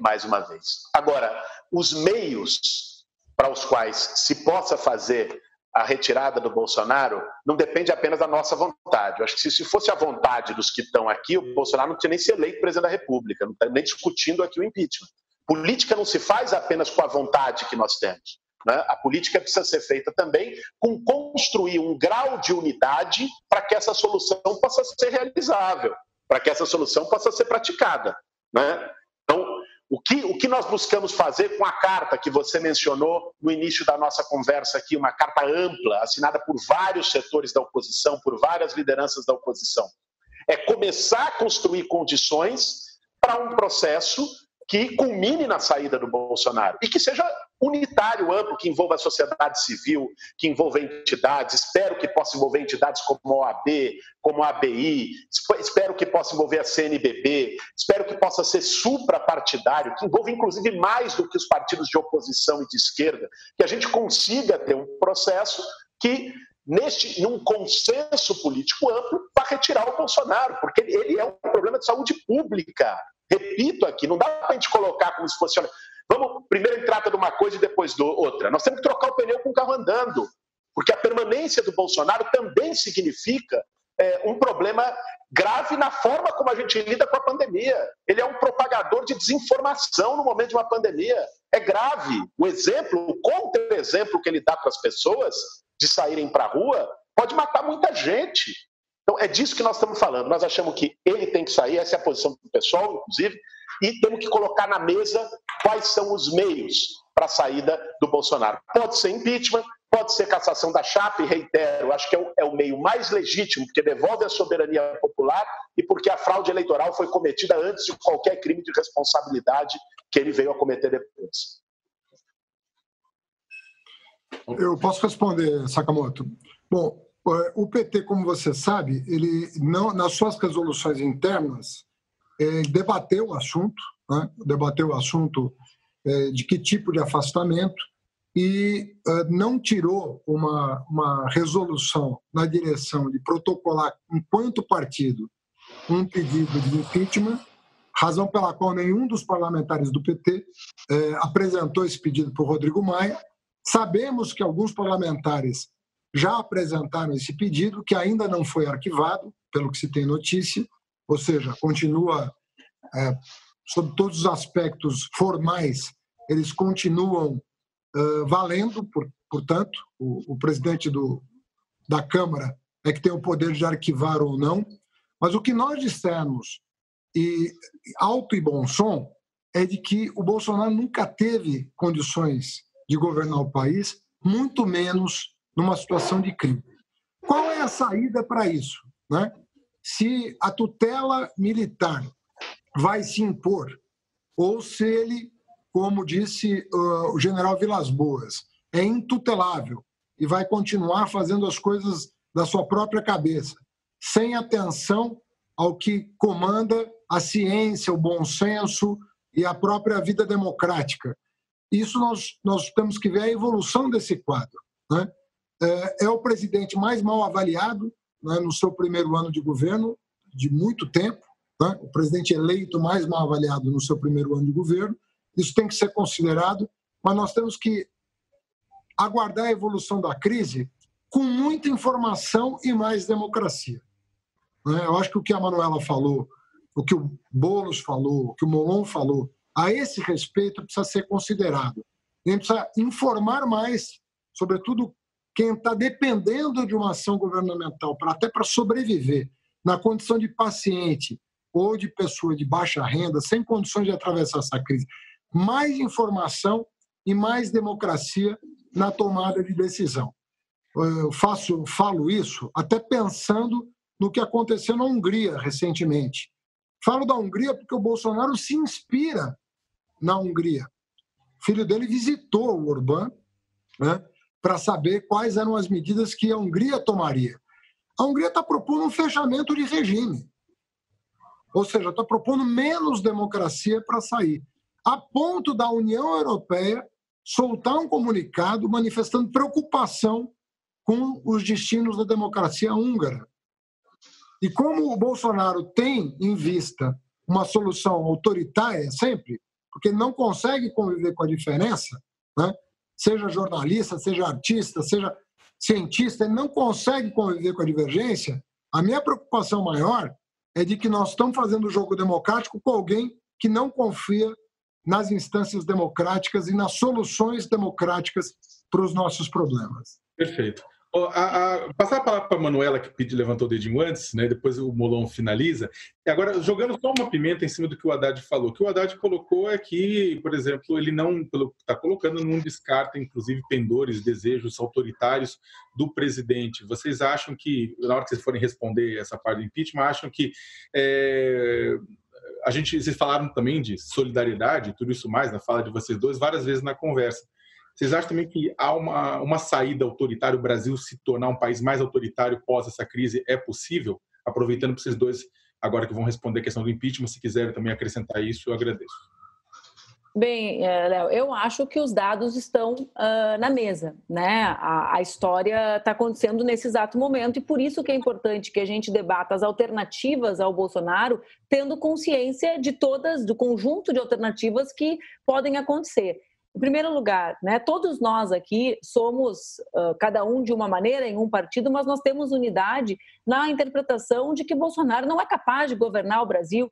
mais uma vez. Agora, os meios para os quais se possa fazer a retirada do Bolsonaro não depende apenas da nossa vontade. Eu acho que se fosse a vontade dos que estão aqui, o Bolsonaro não tinha nem sido eleito presidente da República, não está nem discutindo aqui o impeachment. Política não se faz apenas com a vontade que nós temos, né? A política precisa ser feita também com construir um grau de unidade para que essa solução possa ser realizável, para que essa solução possa ser praticada, né? Então, o que nós buscamos fazer com a carta que você mencionou no início da nossa conversa aqui, uma carta ampla, assinada por vários setores da oposição, por várias lideranças da oposição, é começar a construir condições para um processo que culmine na saída do Bolsonaro e que seja unitário, amplo, que envolva a sociedade civil, que envolva entidades, espero que possa envolver entidades como a OAB, como a ABI, espero que possa envolver a CNBB, espero que possa ser suprapartidário, que envolva inclusive mais do que os partidos de oposição e de esquerda, que a gente consiga ter um processo que, num consenso político amplo, para retirar o Bolsonaro, porque ele é um problema de saúde pública. Repito aqui, não dá para a gente colocar como se fosse... Olha, vamos, primeiro ele trata de uma coisa e depois de outra. Nós temos que trocar o pneu com o carro andando, porque a permanência do Bolsonaro também significa um problema grave na forma como a gente lida com a pandemia. Ele é um propagador de desinformação no momento de uma pandemia. É grave. O exemplo, o contra-exemplo que ele dá para as pessoas de saírem para a rua pode matar muita gente. Então, é disso que nós estamos falando. Nós achamos que ele tem que sair, essa é a posição do pessoal, inclusive, e temos que colocar na mesa quais são os meios para a saída do Bolsonaro. Pode ser impeachment, pode ser cassação da chapa, e reitero, acho que é o meio mais legítimo, porque devolve a soberania popular e porque a fraude eleitoral foi cometida antes de qualquer crime de responsabilidade que ele veio a cometer depois. Eu posso responder, Sakamoto? Bom, o PT, como você sabe, ele não, nas suas resoluções internas, debateu o assunto, né? Debateu o assunto de que tipo de afastamento e não tirou uma resolução na direção de protocolar, enquanto partido, um pedido de impeachment, razão pela qual nenhum dos parlamentares do PT apresentou esse pedido para o Rodrigo Maia. Sabemos que alguns parlamentares já apresentaram esse pedido, que ainda não foi arquivado, pelo que se tem notícia, ou seja, continua, sob todos os aspectos formais, eles continuam valendo, portanto, o presidente da Câmara é que tem o poder de arquivar ou não, mas o que nós dissermos, e alto e bom som, é de que o Bolsonaro nunca teve condições de governar o país, muito menos numa situação de crime. Qual é a saída para isso, né? Se a tutela militar vai se impor, ou se ele, como disse o general Vilas Boas, é intutelável e vai continuar fazendo as coisas da sua própria cabeça, sem atenção ao que comanda a ciência, o bom senso e a própria vida democrática. Isso nós temos que ver a evolução desse quadro, né? É o presidente mais mal avaliado, né, no seu primeiro ano de governo, de muito tempo, né, o presidente eleito mais mal avaliado no seu primeiro ano de governo. Isso tem que ser considerado, mas nós temos que aguardar a evolução da crise com muita informação e mais democracia, né? Eu acho que o que a Manuela falou, o que o Boulos falou, o que o Molon falou, a esse respeito precisa ser considerado. A gente precisa informar mais, sobretudo quem está dependendo de uma ação governamental, até para sobreviver, na condição de paciente ou de pessoa de baixa renda, sem condições de atravessar essa crise. Mais informação e mais democracia na tomada de decisão. Eu falo isso até pensando no que aconteceu na Hungria recentemente. Falo da Hungria porque o Bolsonaro se inspira na Hungria. O filho dele visitou o Orbán, né, para saber quais eram as medidas que a Hungria tomaria. A Hungria está propondo um fechamento de regime, ou seja, está propondo menos democracia para sair, a ponto da União Europeia soltar um comunicado manifestando preocupação com os destinos da democracia húngara. E como o Bolsonaro tem em vista uma solução autoritária sempre, porque não consegue conviver com a diferença, né? Seja jornalista, seja artista, seja cientista não consegue conviver com a divergência, a minha preocupação maior é de que nós estamos fazendo o jogo democrático com alguém que não confia nas instâncias democráticas e nas soluções democráticas para os nossos problemas. Perfeito. Passar a palavra para a Manuela, que levantou o dedinho antes, né? Depois o Molon finaliza. Agora, jogando só uma pimenta em cima do que o Haddad falou. O que o Haddad colocou é que, por exemplo, ele não está colocando, não descarta, inclusive, pendores, desejos autoritários do presidente. Vocês acham que, na hora que vocês forem responder essa parte do impeachment, acham que... vocês falaram também de solidariedade, tudo isso mais, na fala de vocês dois, várias vezes na conversa. Vocês acham também que há uma saída autoritária, o Brasil se tornar um país mais autoritário pós essa crise é possível? Aproveitando para vocês dois, agora que vão responder a questão do impeachment, se quiserem também acrescentar isso, eu agradeço. Bem, Léo, eu acho que os dados estão na mesa, né? A história está acontecendo nesse exato momento e por isso que é importante que a gente debata as alternativas ao Bolsonaro, tendo consciência de todas, do conjunto de alternativas que podem acontecer. Em primeiro lugar, né, todos nós aqui somos, cada um de uma maneira, em um partido, mas nós temos unidade na interpretação de que Bolsonaro não é capaz de governar o Brasil.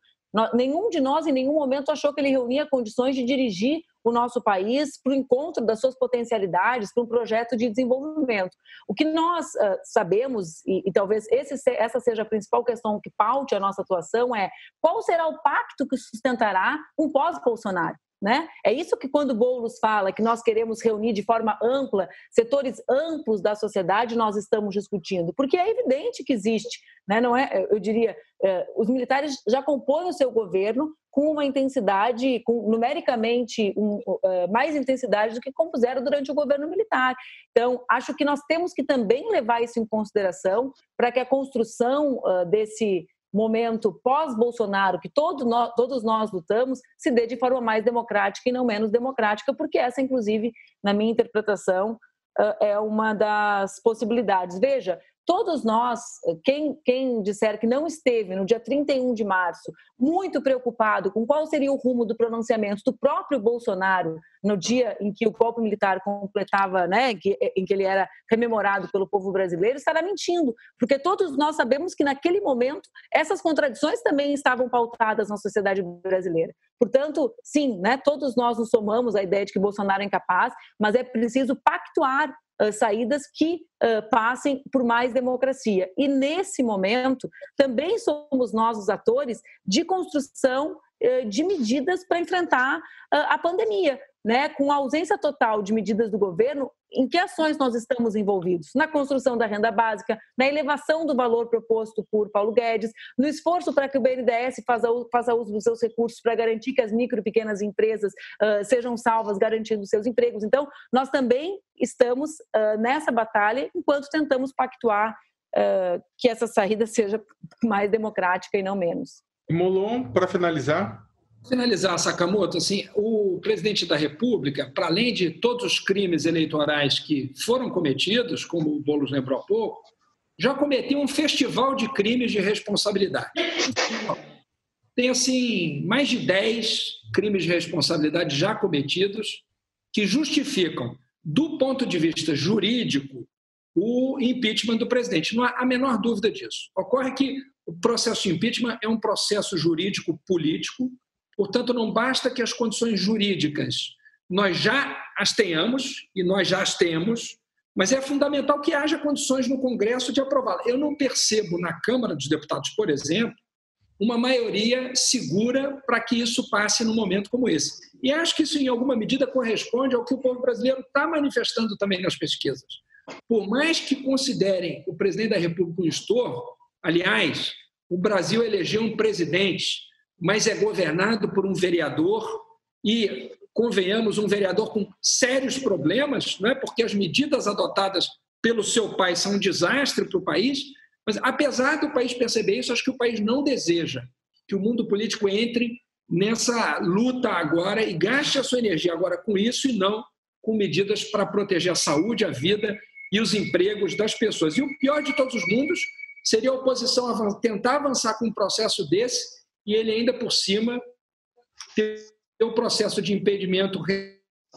Nenhum de nós em nenhum momento achou que ele reunia condições de dirigir o nosso país para o encontro das suas potencialidades, para um projeto de desenvolvimento. O que nós sabemos, e talvez essa seja a principal questão que paute a nossa atuação, é qual será o pacto que sustentará um pós-Bolsonaro. Né? É isso que quando Boulos fala que nós queremos reunir de forma ampla setores amplos da sociedade, nós estamos discutindo, porque é evidente que existe, né? Não é, eu diria, os militares já compõem o seu governo com uma intensidade, com numericamente mais intensidade do que compuseram durante o governo militar. Então, acho que nós temos que também levar isso em consideração para que a construção desse momento pós-Bolsonaro, que todos nós lutamos, se dê de forma mais democrática e não menos democrática, porque essa, inclusive, na minha interpretação, é uma das possibilidades. Veja, todos nós, quem disser que não esteve no dia 31 de março muito preocupado com qual seria o rumo do pronunciamento do próprio Bolsonaro no dia em que o golpe militar completava, né, em que ele era rememorado pelo povo brasileiro, estará mentindo, porque todos nós sabemos que naquele momento essas contradições também estavam pautadas na sociedade brasileira. Portanto, sim, né, todos nós nos somamos à ideia de que Bolsonaro é incapaz, mas é preciso pactuar saídas que passem por mais democracia. E nesse momento, também somos nós os atores de construção de medidas para enfrentar a pandemia, né? Com a ausência total de medidas do governo, em que ações nós estamos envolvidos? Na construção da renda básica, na elevação do valor proposto por Paulo Guedes, no esforço para que o BNDES faça uso dos seus recursos para garantir que as micro e pequenas empresas sejam salvas, garantindo seus empregos. Então, nós também estamos nessa batalha enquanto tentamos pactuar que essa saída seja mais democrática e não menos. Molon, para finalizar... Sakamoto, assim, o presidente da República, para além de todos os crimes eleitorais que foram cometidos, como o Boulos lembrou há pouco, já cometeu um festival de crimes de responsabilidade. Tem, assim, mais de 10 crimes de responsabilidade já cometidos que justificam, do ponto de vista jurídico, o impeachment do presidente. Não há a menor dúvida disso. Ocorre que o processo de impeachment é um processo jurídico-político. Portanto, não basta que as condições jurídicas nós já as tenhamos, e nós já as temos, mas é fundamental que haja condições no Congresso de aprová-la. Eu não percebo na Câmara dos Deputados, por exemplo, uma maioria segura para que isso passe num momento como esse. E acho que isso, em alguma medida, corresponde ao que o povo brasileiro está manifestando também nas pesquisas. Por mais que considerem o presidente da República um estorvo, aliás, o Brasil elegeu um presidente, mas é governado por um vereador e, convenhamos, um vereador com sérios problemas, não é? Porque as medidas adotadas pelo seu pai são um desastre para o país, mas, apesar do país perceber isso, acho que o país não deseja que o mundo político entre nessa luta agora e gaste a sua energia agora com isso e não com medidas para proteger a saúde, a vida e os empregos das pessoas. E o pior de todos os mundos seria a oposição tentar avançar com um processo desse e ele ainda por cima ter o processo de impedimento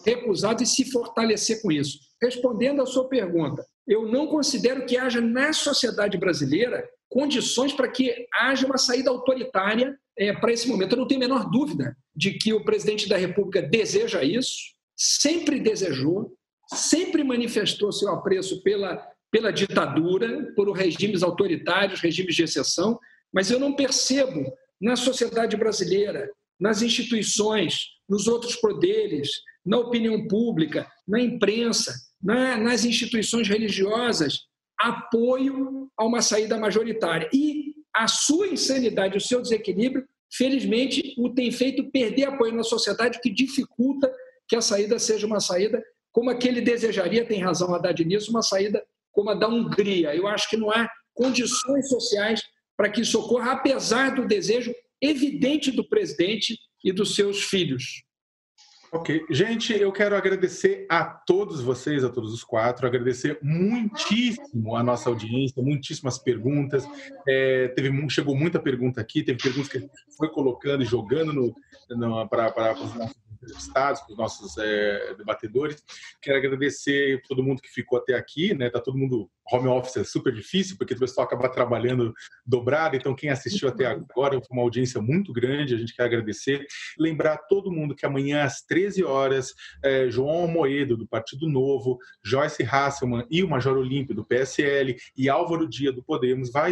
recusado e se fortalecer com isso. Respondendo à sua pergunta, eu não considero que haja na sociedade brasileira condições para que haja uma saída autoritária para esse momento. Eu não tenho a menor dúvida de que o presidente da República deseja isso, sempre desejou, sempre manifestou seu apreço pela ditadura, por regimes autoritários, regimes de exceção, mas eu não percebo na sociedade brasileira, nas instituições, nos outros poderes, na opinião pública, na imprensa, nas instituições religiosas, apoio a uma saída majoritária. E a sua insanidade, o seu desequilíbrio, felizmente, o tem feito perder apoio na sociedade, que dificulta que a saída seja uma saída como a que ele desejaria, tem razão Haddad nisso, uma saída como a da Hungria. Eu acho que não há condições sociais para que isso ocorra, apesar do desejo evidente do presidente e dos seus filhos. Ok. Gente, eu quero agradecer a todos vocês, a todos os quatro, agradecer muitíssimo a nossa audiência, muitíssimas perguntas. Chegou muita pergunta aqui, teve perguntas que a gente foi colocando e jogando para os nossos entrevistados, para os nossos debatedores. Quero agradecer todo mundo que ficou até aqui, né? Tá todo mundo... Home office é super difícil, porque o pessoal acaba trabalhando dobrado, então quem assistiu até agora foi uma audiência muito grande, a gente quer agradecer. Lembrar todo mundo que amanhã às 13 horas, João Amoêdo, do Partido Novo, Joyce Hasselmann e o Major Olímpio, do PSL, e Álvaro Dias, do Podemos, vão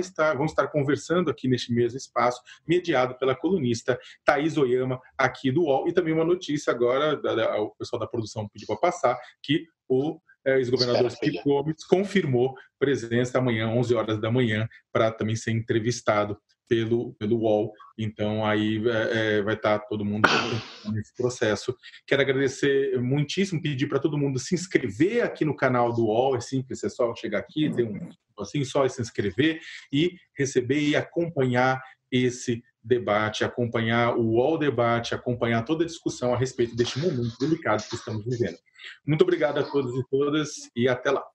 estar conversando aqui neste mesmo espaço, mediado pela colunista Thaís Oyama, aqui do UOL, e também uma notícia agora, o pessoal da produção pediu para passar, que o ex-governador Ciro Gomes confirmou presença amanhã, 11 horas da manhã, para também ser entrevistado pelo UOL. Então, aí vai estar todo mundo nesse processo. Quero agradecer muitíssimo, pedir para todo mundo se inscrever aqui no canal do UOL. É simples, é só chegar aqui, ter um assim, só se inscrever e receber e acompanhar esse debate, acompanhar o UOL Debate, acompanhar toda a discussão a respeito deste momento delicado que estamos vivendo. Muito obrigado a todos e todas e até lá.